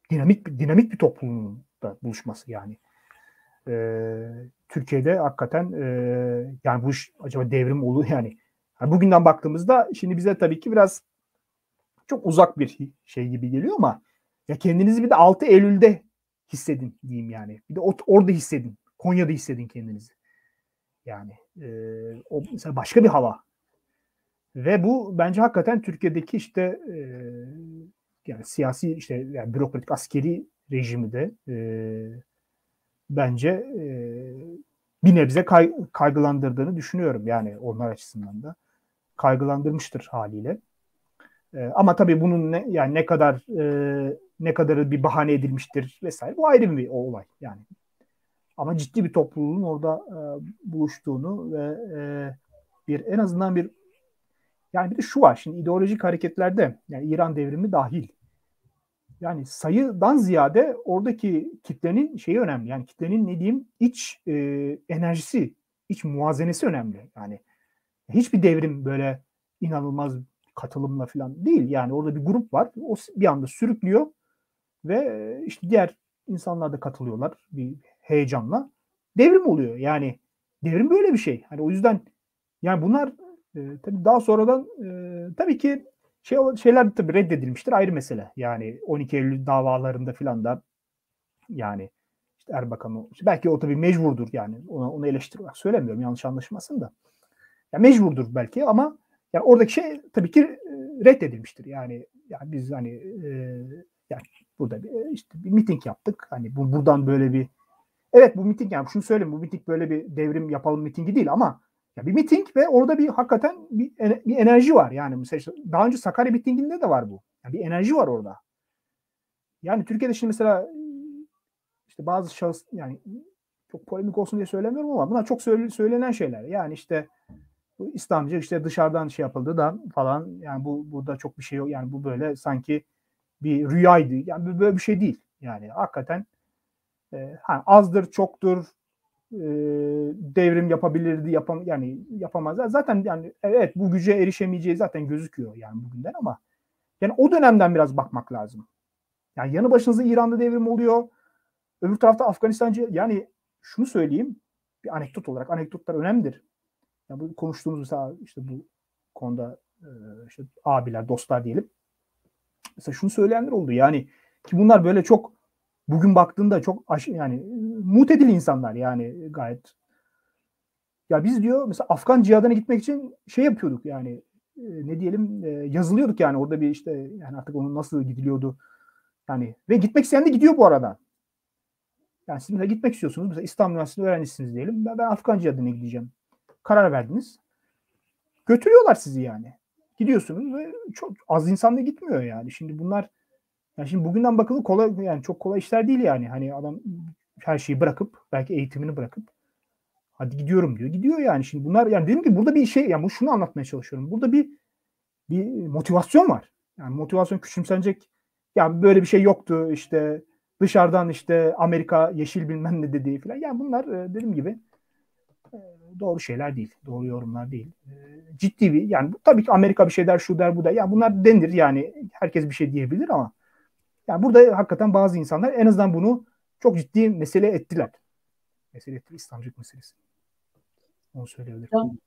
dinamik dinamik bir topluluğun da buluşması yani. E, Türkiye'de hakikaten e, yani bu iş acaba devrim oluyor yani. Yani bugünden baktığımızda şimdi bize tabii ki biraz çok uzak bir şey gibi geliyor ama ya kendinizi bir de altı Eylül'de hissedin diyeyim yani. Bir de orada hissedin. Konya'da hissedin kendinizi. Yani e, o mesela başka bir hava. Ve bu bence hakikaten Türkiye'deki işte e, yani siyasi işte yani bürokratik askeri rejimi de e, bence e, bir nebze kay, kaygılandırdığını düşünüyorum. Yani onlar açısından da kaygılandırmıştır haliyle. Ama tabii bunun ne, yani ne kadar e, ne kadarı bir bahane edilmiştir vesaire, bu ayrı bir olay yani. Ama ciddi bir topluluğun orada e, buluştuğunu ve e, bir en azından bir yani bir de şu var şimdi ideolojik hareketlerde, yani İran devrimi dahil, yani sayıdan ziyade oradaki kitlenin şeyi önemli, yani kitlenin ne diyeyim iç e, enerjisi, iç muazenesi önemli. Yani hiçbir devrim böyle inanılmaz katılımla falan değil. Yani orada bir grup var. O bir anda sürüklüyor ve işte diğer insanlar da katılıyorlar bir heyecanla. Devrim oluyor. Yani devrim böyle bir şey. Hani o yüzden yani bunlar e, tabii daha sonradan e, tabii ki şey şeyler tabii reddedilmiştir. Ayrı mesele. Yani on iki Eylül davalarında falan da yani işte Erbakan işte belki o tabii mecburdur yani. Ona, onu eleştirmek söylemiyorum. Yanlış anlaşılmasın da. Ya mecburdur belki ama yani oradaki şey tabii ki reddedilmiştir. Yani, yani biz hani e, yani burada bir, işte bir miting yaptık. Hani bu, buradan böyle bir evet bu miting yani şunu söyleyeyim, bu miting böyle bir devrim yapalım mitingi değil ama ya bir miting ve orada bir hakikaten bir, bir enerji var. Yani mesela işte daha önce Sakarya mitinginde de var bu. Yani bir enerji var orada. Yani Türkiye'de şimdi mesela işte bazı şahıs yani çok polemik olsun diye söylemiyorum ama bunlar çok söylenen şeyler. Yani işte bu İslamcı işte dışarıdan şey yapıldı da falan, yani bu burada çok bir şey yok. Yani bu böyle sanki bir rüyaydı. Yani böyle bir şey değil. Yani hakikaten e, hani azdır, çoktur, e, devrim yapabilirdi, yapam yani yapamazlar. Zaten yani evet bu güce erişemeyeceği zaten gözüküyor yani bugünden, ama yani o dönemden biraz bakmak lazım. Yani yanı başınızda İran'da devrim oluyor. Öbür tarafta Afganistan'cı, yani şunu söyleyeyim bir anekdot olarak, anekdotlar önemlidir. Yani bu konuştuğumuz mesela işte bu konuda e, işte abiler, dostlar diyelim. Mesela şunu söyleyenler oldu yani, ki bunlar böyle çok bugün baktığında çok aş- yani mutedil insanlar yani gayet. Ya biz diyor mesela Afgan cihadına gitmek için şey yapıyorduk yani e, ne diyelim e, yazılıyorduk yani orada bir işte yani artık onun nasıl gidiliyordu yani, ve gitmek isteyen de gidiyor bu arada. Yani siz mesela gitmek istiyorsunuz, mesela İstanbul Üniversitesi'nde öğrencisiniz diyelim, ben, ben Afgan cihadına gideceğim. Karar verdiniz. Götürüyorlar sizi yani. Gidiyorsunuz ve çok az insan da gitmiyor yani. Şimdi bunlar yani şimdi bugünden bakılı kolay yani çok kolay işler değil yani. Hani adam her şeyi bırakıp, belki eğitimini bırakıp hadi gidiyorum diyor. Gidiyor yani. Şimdi bunlar yani dedim ki burada bir şey yani, şunu anlatmaya çalışıyorum. Burada bir bir motivasyon var. Yani motivasyon küçümsenecek. Yani böyle bir şey yoktu işte, dışarıdan işte Amerika yeşil bilmem ne dediği falan. Yani bunlar dediğim gibi doğru şeyler değil. Doğru yorumlar değil. Ciddi bir yani tabii ki Amerika bir şey der, şu der, bu der. Yani bunlar denir yani. Herkes bir şey diyebilir ama yani burada hakikaten bazı insanlar en azından bunu çok ciddi mesele ettiler. Mesele ettiler. İslamcılık meselesi. Onu söyleyebilirim.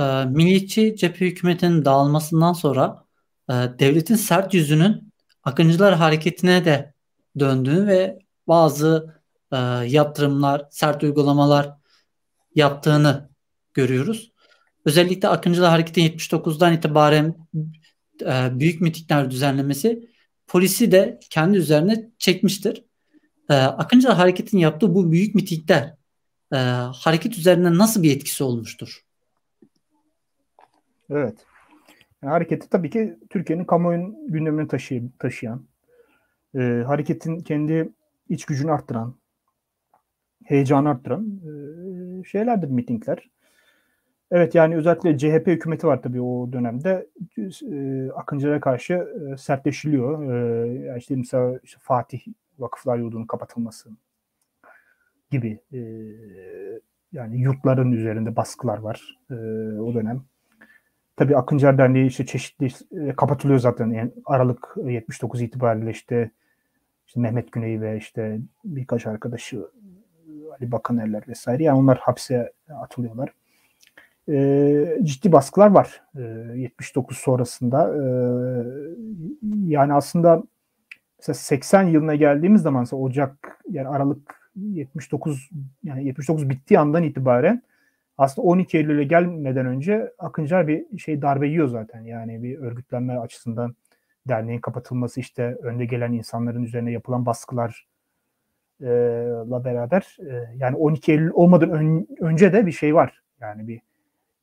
E, milliyetçi cephe hükümetinin dağılmasından sonra e, devletin sert yüzünün Akıncılar Hareketi'ne de döndüğünü ve bazı e, yaptırımlar, sert uygulamalar yaptığını görüyoruz. Özellikle Akıncılar Hareketi'nin yetmiş dokuzdan itibaren e, büyük mitingler düzenlemesi polisi de kendi üzerine çekmiştir. E, Akıncılar Hareketi'nin yaptığı bu büyük mitingler e, hareket üzerine nasıl bir etkisi olmuştur? Evet. Yani hareketi tabii ki Türkiye'nin kamuoyunun gündemini taşıyan, taşıyan e, hareketin kendi iç gücünü arttıran, heyecanı arttıran e, şeylerdir mitingler. Evet yani özellikle C H P hükümeti var tabii o dönemde. E, Akıncılara karşı e, sertleşiliyor. E, işte mesela işte Fatih Vakıflar Yurdu'nun kapatılması gibi e, yani yurtların üzerinde baskılar var e, o dönem. Tabii Akıncılar Derneği işte çeşitli e, kapatılıyor zaten. Yani Aralık yetmiş dokuz itibariyle işte, işte Mehmet Güney ve işte birkaç arkadaşı Ali Bakanerler vesaire. Yani onlar hapse atılıyorlar. E, ciddi baskılar var e, yetmiş dokuz sonrasında. E, yani aslında mesela seksen yılına geldiğimiz zaman Ocak yani Aralık yetmiş dokuz yani yetmiş dokuz bittiği andan itibaren aslında on iki Eylül'e gelmeden önce Akıncılar bir şey darbe yiyor zaten. Yani bir örgütlenme açısından derneğin kapatılması, işte önde gelen insanların üzerine yapılan baskılar e, la beraber e, yani on iki Eylül olmadan ön, önce de bir şey var. Yani bir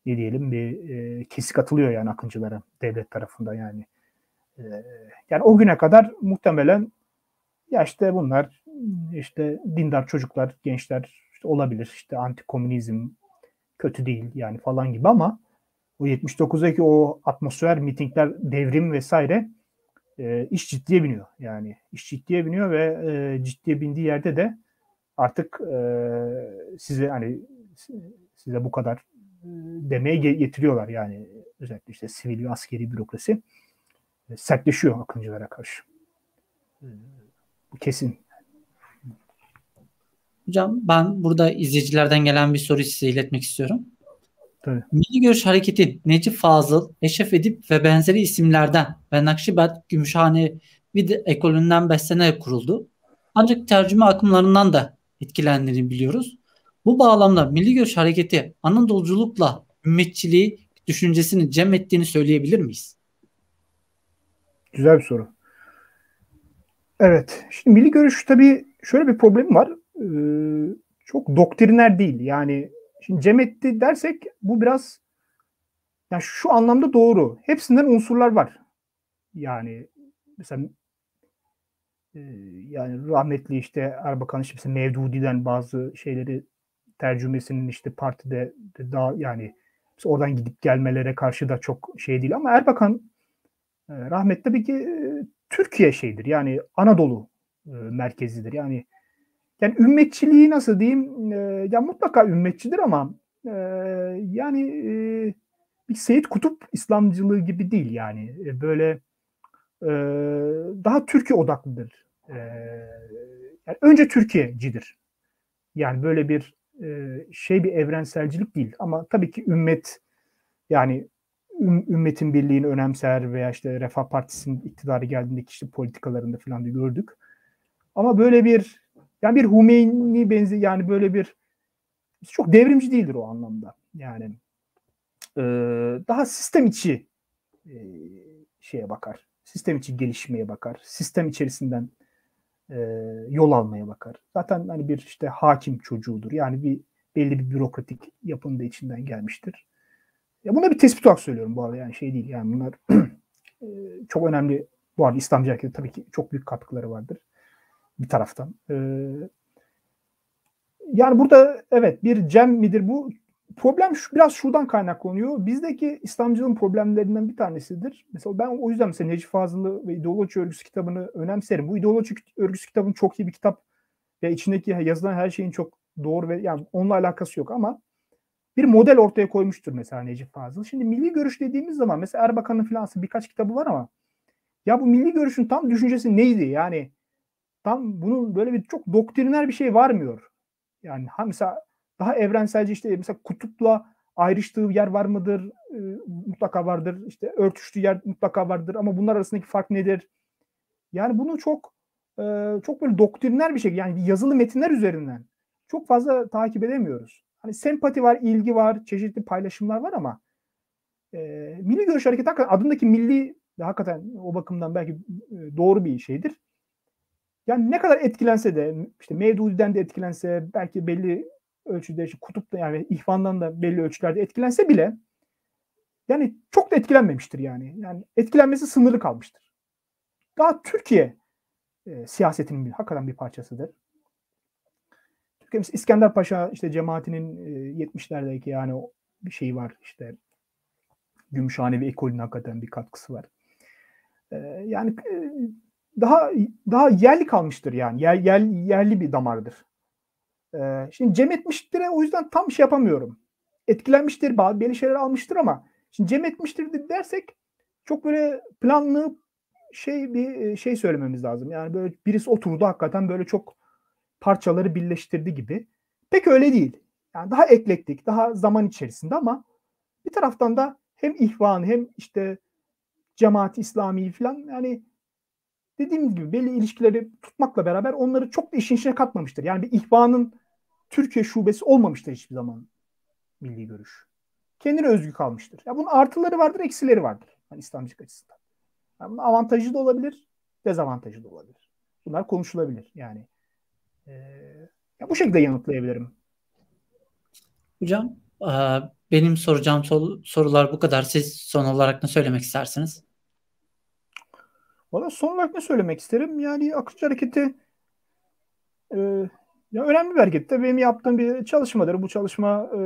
ne diyelim bir e, kesik atılıyor yani Akıncılara devlet tarafından yani. E, yani o güne kadar muhtemelen ya işte bunlar işte dindar çocuklar, gençler işte olabilir. İşte antikomünizm kötü değil yani falan gibi, ama o yetmiş dokuzdaki o atmosfer, mitingler, devrim vesaire e, iş ciddiye biniyor. Yani iş ciddiye biniyor ve e, ciddiye bindiği yerde de artık e, size hani size bu kadar demeye getiriyorlar yani, özellikle işte sivil ve askeri bürokrasi sertleşiyor Akıncılara karşı. Bu kesin. Hocam ben burada izleyicilerden gelen bir soruyu size iletmek istiyorum. Tabii. Milli Görüş Hareketi Necip Fazıl, Eşref Edip ve benzeri isimlerden ve Nakşibend, Gümüşhane Vidi ekolünden beslenerek kuruldu. Ancak tercüme akımlarından da etkilendiğini biliyoruz. Bu bağlamda Milli Görüş Hareketi Anadoluculukla ümmetçiliği düşüncesini cem ettiğini söyleyebilir miyiz? Güzel bir soru. Evet. Şimdi Milli Görüş tabii şöyle bir problem var. Ee, çok doktriner değil. Yani şimdi cem etti dersek bu biraz yani şu anlamda doğru. Hepsinden unsurlar var. Yani mesela e, yani rahmetli işte Erbakan işte mesela Mevdudi'den bazı şeyleri tercümesinin işte partide daha yani oradan gidip gelmelere karşı da çok şey değil, ama Erbakan rahmet tabii ki Türkiye şeydir yani Anadolu merkezidir yani Yani ümmetçiliği nasıl diyeyim? E, ya mutlaka ümmetçidir ama e, yani e, bir Seyyid Kutup İslamcılığı gibi değil yani. E, böyle e, daha Türkiye odaklıdır. E, yani önce Türkiye'cidir. Yani böyle bir e, şey bir evrenselcilik değil. Ama tabii ki ümmet yani ümmetin birliğini önemser veya işte Refah Partisi'nin iktidarı geldiğindeki işte politikalarında falan da gördük. Ama böyle bir yani bir Hümeyni benzi yani böyle bir çok devrimci değildir o anlamda. Yani e, daha sistem içi e, şeye bakar. Sistem içi gelişmeye bakar. Sistem içerisinden e, yol almaya bakar. Zaten hani bir işte hakim çocuğudur. Yani bir belli bir bürokratik yapının da içinden gelmiştir. Ya buna bir tespit olarak söylüyorum bu arada, yani şey değil yani bunlar çok önemli. Bu arada İslamcı hareketi tabii ki çok büyük katkıları vardır bir taraftan. Ee, yani burada evet bir cem midir bu? Problem şu, biraz şuradan kaynaklanıyor. Bizdeki İslamcılığın problemlerinden bir tanesidir. Mesela ben o yüzden mesela Necip Fazıl'ı ve İdeoloji Örgüsü kitabını önemserim. Bu İdeoloji Örgüsü kitabının çok iyi bir kitap ve içindeki yazılan her şeyin çok doğru ve yani onunla alakası yok ama bir model ortaya koymuştur mesela Necip Fazıl. Şimdi milli görüş dediğimiz zaman mesela Erbakan'ın filan birkaç kitabı var ama ya bu milli görüşün tam düşüncesi neydi? Yani tam bunun böyle bir çok doktriner bir şey varmıyor. Yani mesela daha evrenselci işte mesela Kutup'la ayrıştığı yer var mıdır? E, mutlaka vardır. İşte örtüştüğü yer mutlaka vardır ama bunlar arasındaki fark nedir? Yani bunu çok e, çok böyle doktriner bir şey. Yani yazılı metinler üzerinden çok fazla takip edemiyoruz. Hani sempati var, ilgi var, çeşitli paylaşımlar var ama e, Milli Görüş Hareketi hakikaten adındaki milli hakikaten o bakımdan belki e, doğru bir şeydir. Yani ne kadar etkilense de işte Mevdudi'den de etkilense belki belli ölçüde işte Kutup'tan yani İhvan'dan da belli ölçülerde etkilense bile yani çok da etkilenmemiştir yani. Yani etkilenmesi sınırlı kalmıştır. Daha Türkiye e, siyasetinin bir, hakikaten bir parçasıdır. İskender Paşa işte cemaatinin yetmişlerdeki yani o bir şey var işte Gümüşhane ve ekolün hakikaten bir katkısı var. Yani daha daha yerli kalmıştır yani. Yer, yer, yerli bir damardır. Şimdi cem etmiştir o yüzden tam şey yapamıyorum. Etkilenmiştir, belli şeyler almıştır ama şimdi cem etmiştir dersek çok böyle planlı şey bir şey söylememiz lazım. Yani böyle birisi oturdu hakikaten böyle çok parçaları birleştirdi gibi. Pek öyle değil. Yani daha eklektik, daha zaman içerisinde ama bir taraftan da hem ihvan hem işte cemaat İslami falan yani dediğimiz gibi belli ilişkileri tutmakla beraber onları çok da işin içine katmamıştır. Yani bir ihvanın Türkiye şubesi olmamıştır hiçbir zaman milli görüş. Kendine özgü kalmıştır. Ya bunun artıları vardır, eksileri vardır. Yani İslamcılık açısından. Yani bunun avantajı da olabilir, dezavantajı da olabilir. Bunlar konuşulabilir yani. Ya bu şekilde yanıtlayabilirim. Hocam, benim soracağım sorular bu kadar. Siz son olarak ne söylemek istersiniz? Valla son olarak ne söylemek isterim? Yani Akıncı Hareketi e, ya önemli bir hareket. De benim yaptığım bir çalışmadır. Bu çalışma e,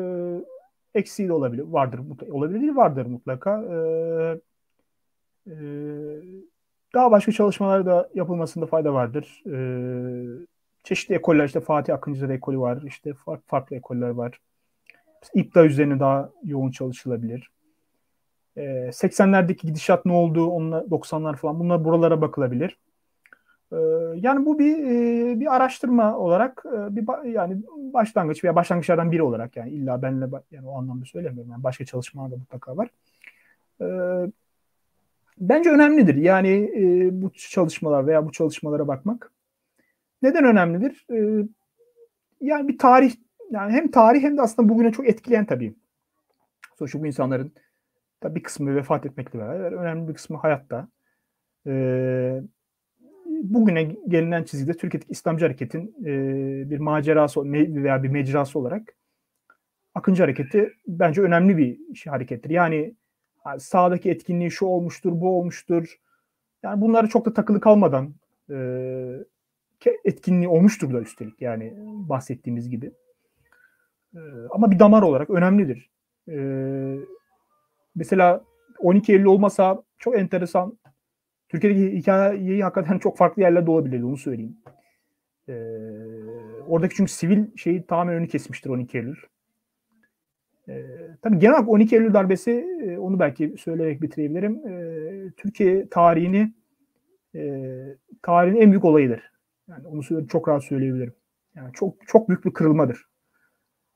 eksiği de olabilir. Vardır. Olabilir değil, vardır mutlaka. E, e, daha başka çalışmalar da yapılmasında fayda vardır. E, Çeşitli ekoller, işte Fatih Akıncılar ekolü var, işte farklı ekoller var. İptal üzerine daha yoğun çalışılabilir. E, seksenlerdeki gidişat ne oldu, onunla, doksanlar falan, bunlar buralara bakılabilir. E, yani bu bir e, bir araştırma olarak, e, bir yani başlangıç veya başlangıçlardan biri olarak yani illa benle yani o anlamda söylemiyorum. Yani başka çalışmalar da mutlaka var. E, bence önemlidir yani e, bu çalışmalar veya bu çalışmalara bakmak. Neden önemlidir? Ee, yani bir tarih, yani hem tarih hem de aslında bugüne çok etkileyen tabii. Sonuçta bu insanların tabii bir kısmı vefat etmekle beraber, önemli bir kısmı hayatta. Ee, bugüne gelinen çizgide Türkiye'deki İslamcı hareketin e, bir macerası veya bir mecrası olarak Akıncı Hareketi bence önemli bir şey, harekettir. Yani sağdaki etkinliği şu olmuştur, bu olmuştur. Yani bunlara çok da takılı kalmadan e, etkinliği olmuştur da üstelik yani bahsettiğimiz gibi. Ee, ama bir damar olarak önemlidir. Ee, mesela on iki Eylül olmasa çok enteresan Türkiye'deki hikayeyi hakikaten çok farklı yerlerde olabilirdi, onu söyleyeyim. Ee, oradaki çünkü sivil şeyi tamamen önü kesmiştir on iki Eylül. E, tabii genel olarak on iki Eylül darbesi, e, onu belki söyleyerek bitirebilirim. E, Türkiye tarihini e, tarihin en büyük olayıdır. Yani onu çok rahat söyleyebilirim. Yani çok çok büyük bir kırılmadır.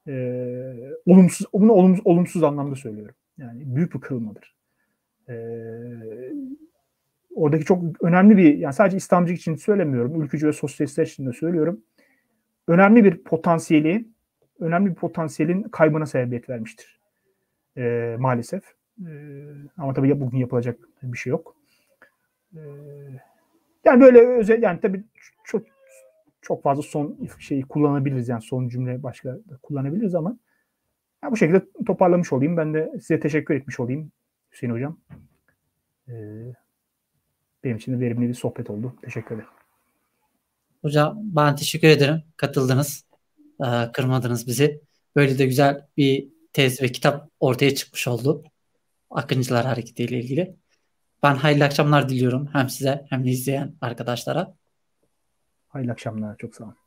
Ee, olumsuz, bunu olumsuz, olumsuz anlamda söylüyorum. Yani büyük bir kırılmadır. Ee, oradaki çok önemli bir, yani sadece İslamcılık için söylemiyorum, ülkücü ve sosyalistler için de söylüyorum. Önemli bir potansiyeli, önemli bir potansiyelin kaybına sebebiyet vermiştir. Ee, maalesef. Ee, ama tabii bugün yapılacak bir şey yok. Ee, yani böyle özel, yani tabii çok Çok fazla son şeyi kullanabiliriz, yani son cümle başka da kullanabiliriz ama ya bu şekilde toparlamış olayım. Ben de size teşekkür etmiş olayım Hüseyin Hocam. Ee, benim için de verimli bir sohbet oldu. Teşekkür ederim. Hocam ben teşekkür ederim. Katıldınız. Kırmadınız bizi. Böyle de güzel bir tez ve kitap ortaya çıkmış oldu. Akıncılar Hareketi ile ilgili. Ben hayırlı akşamlar diliyorum hem size hem de izleyen arkadaşlara. Hayırlı akşamlar. Çok sağ olun.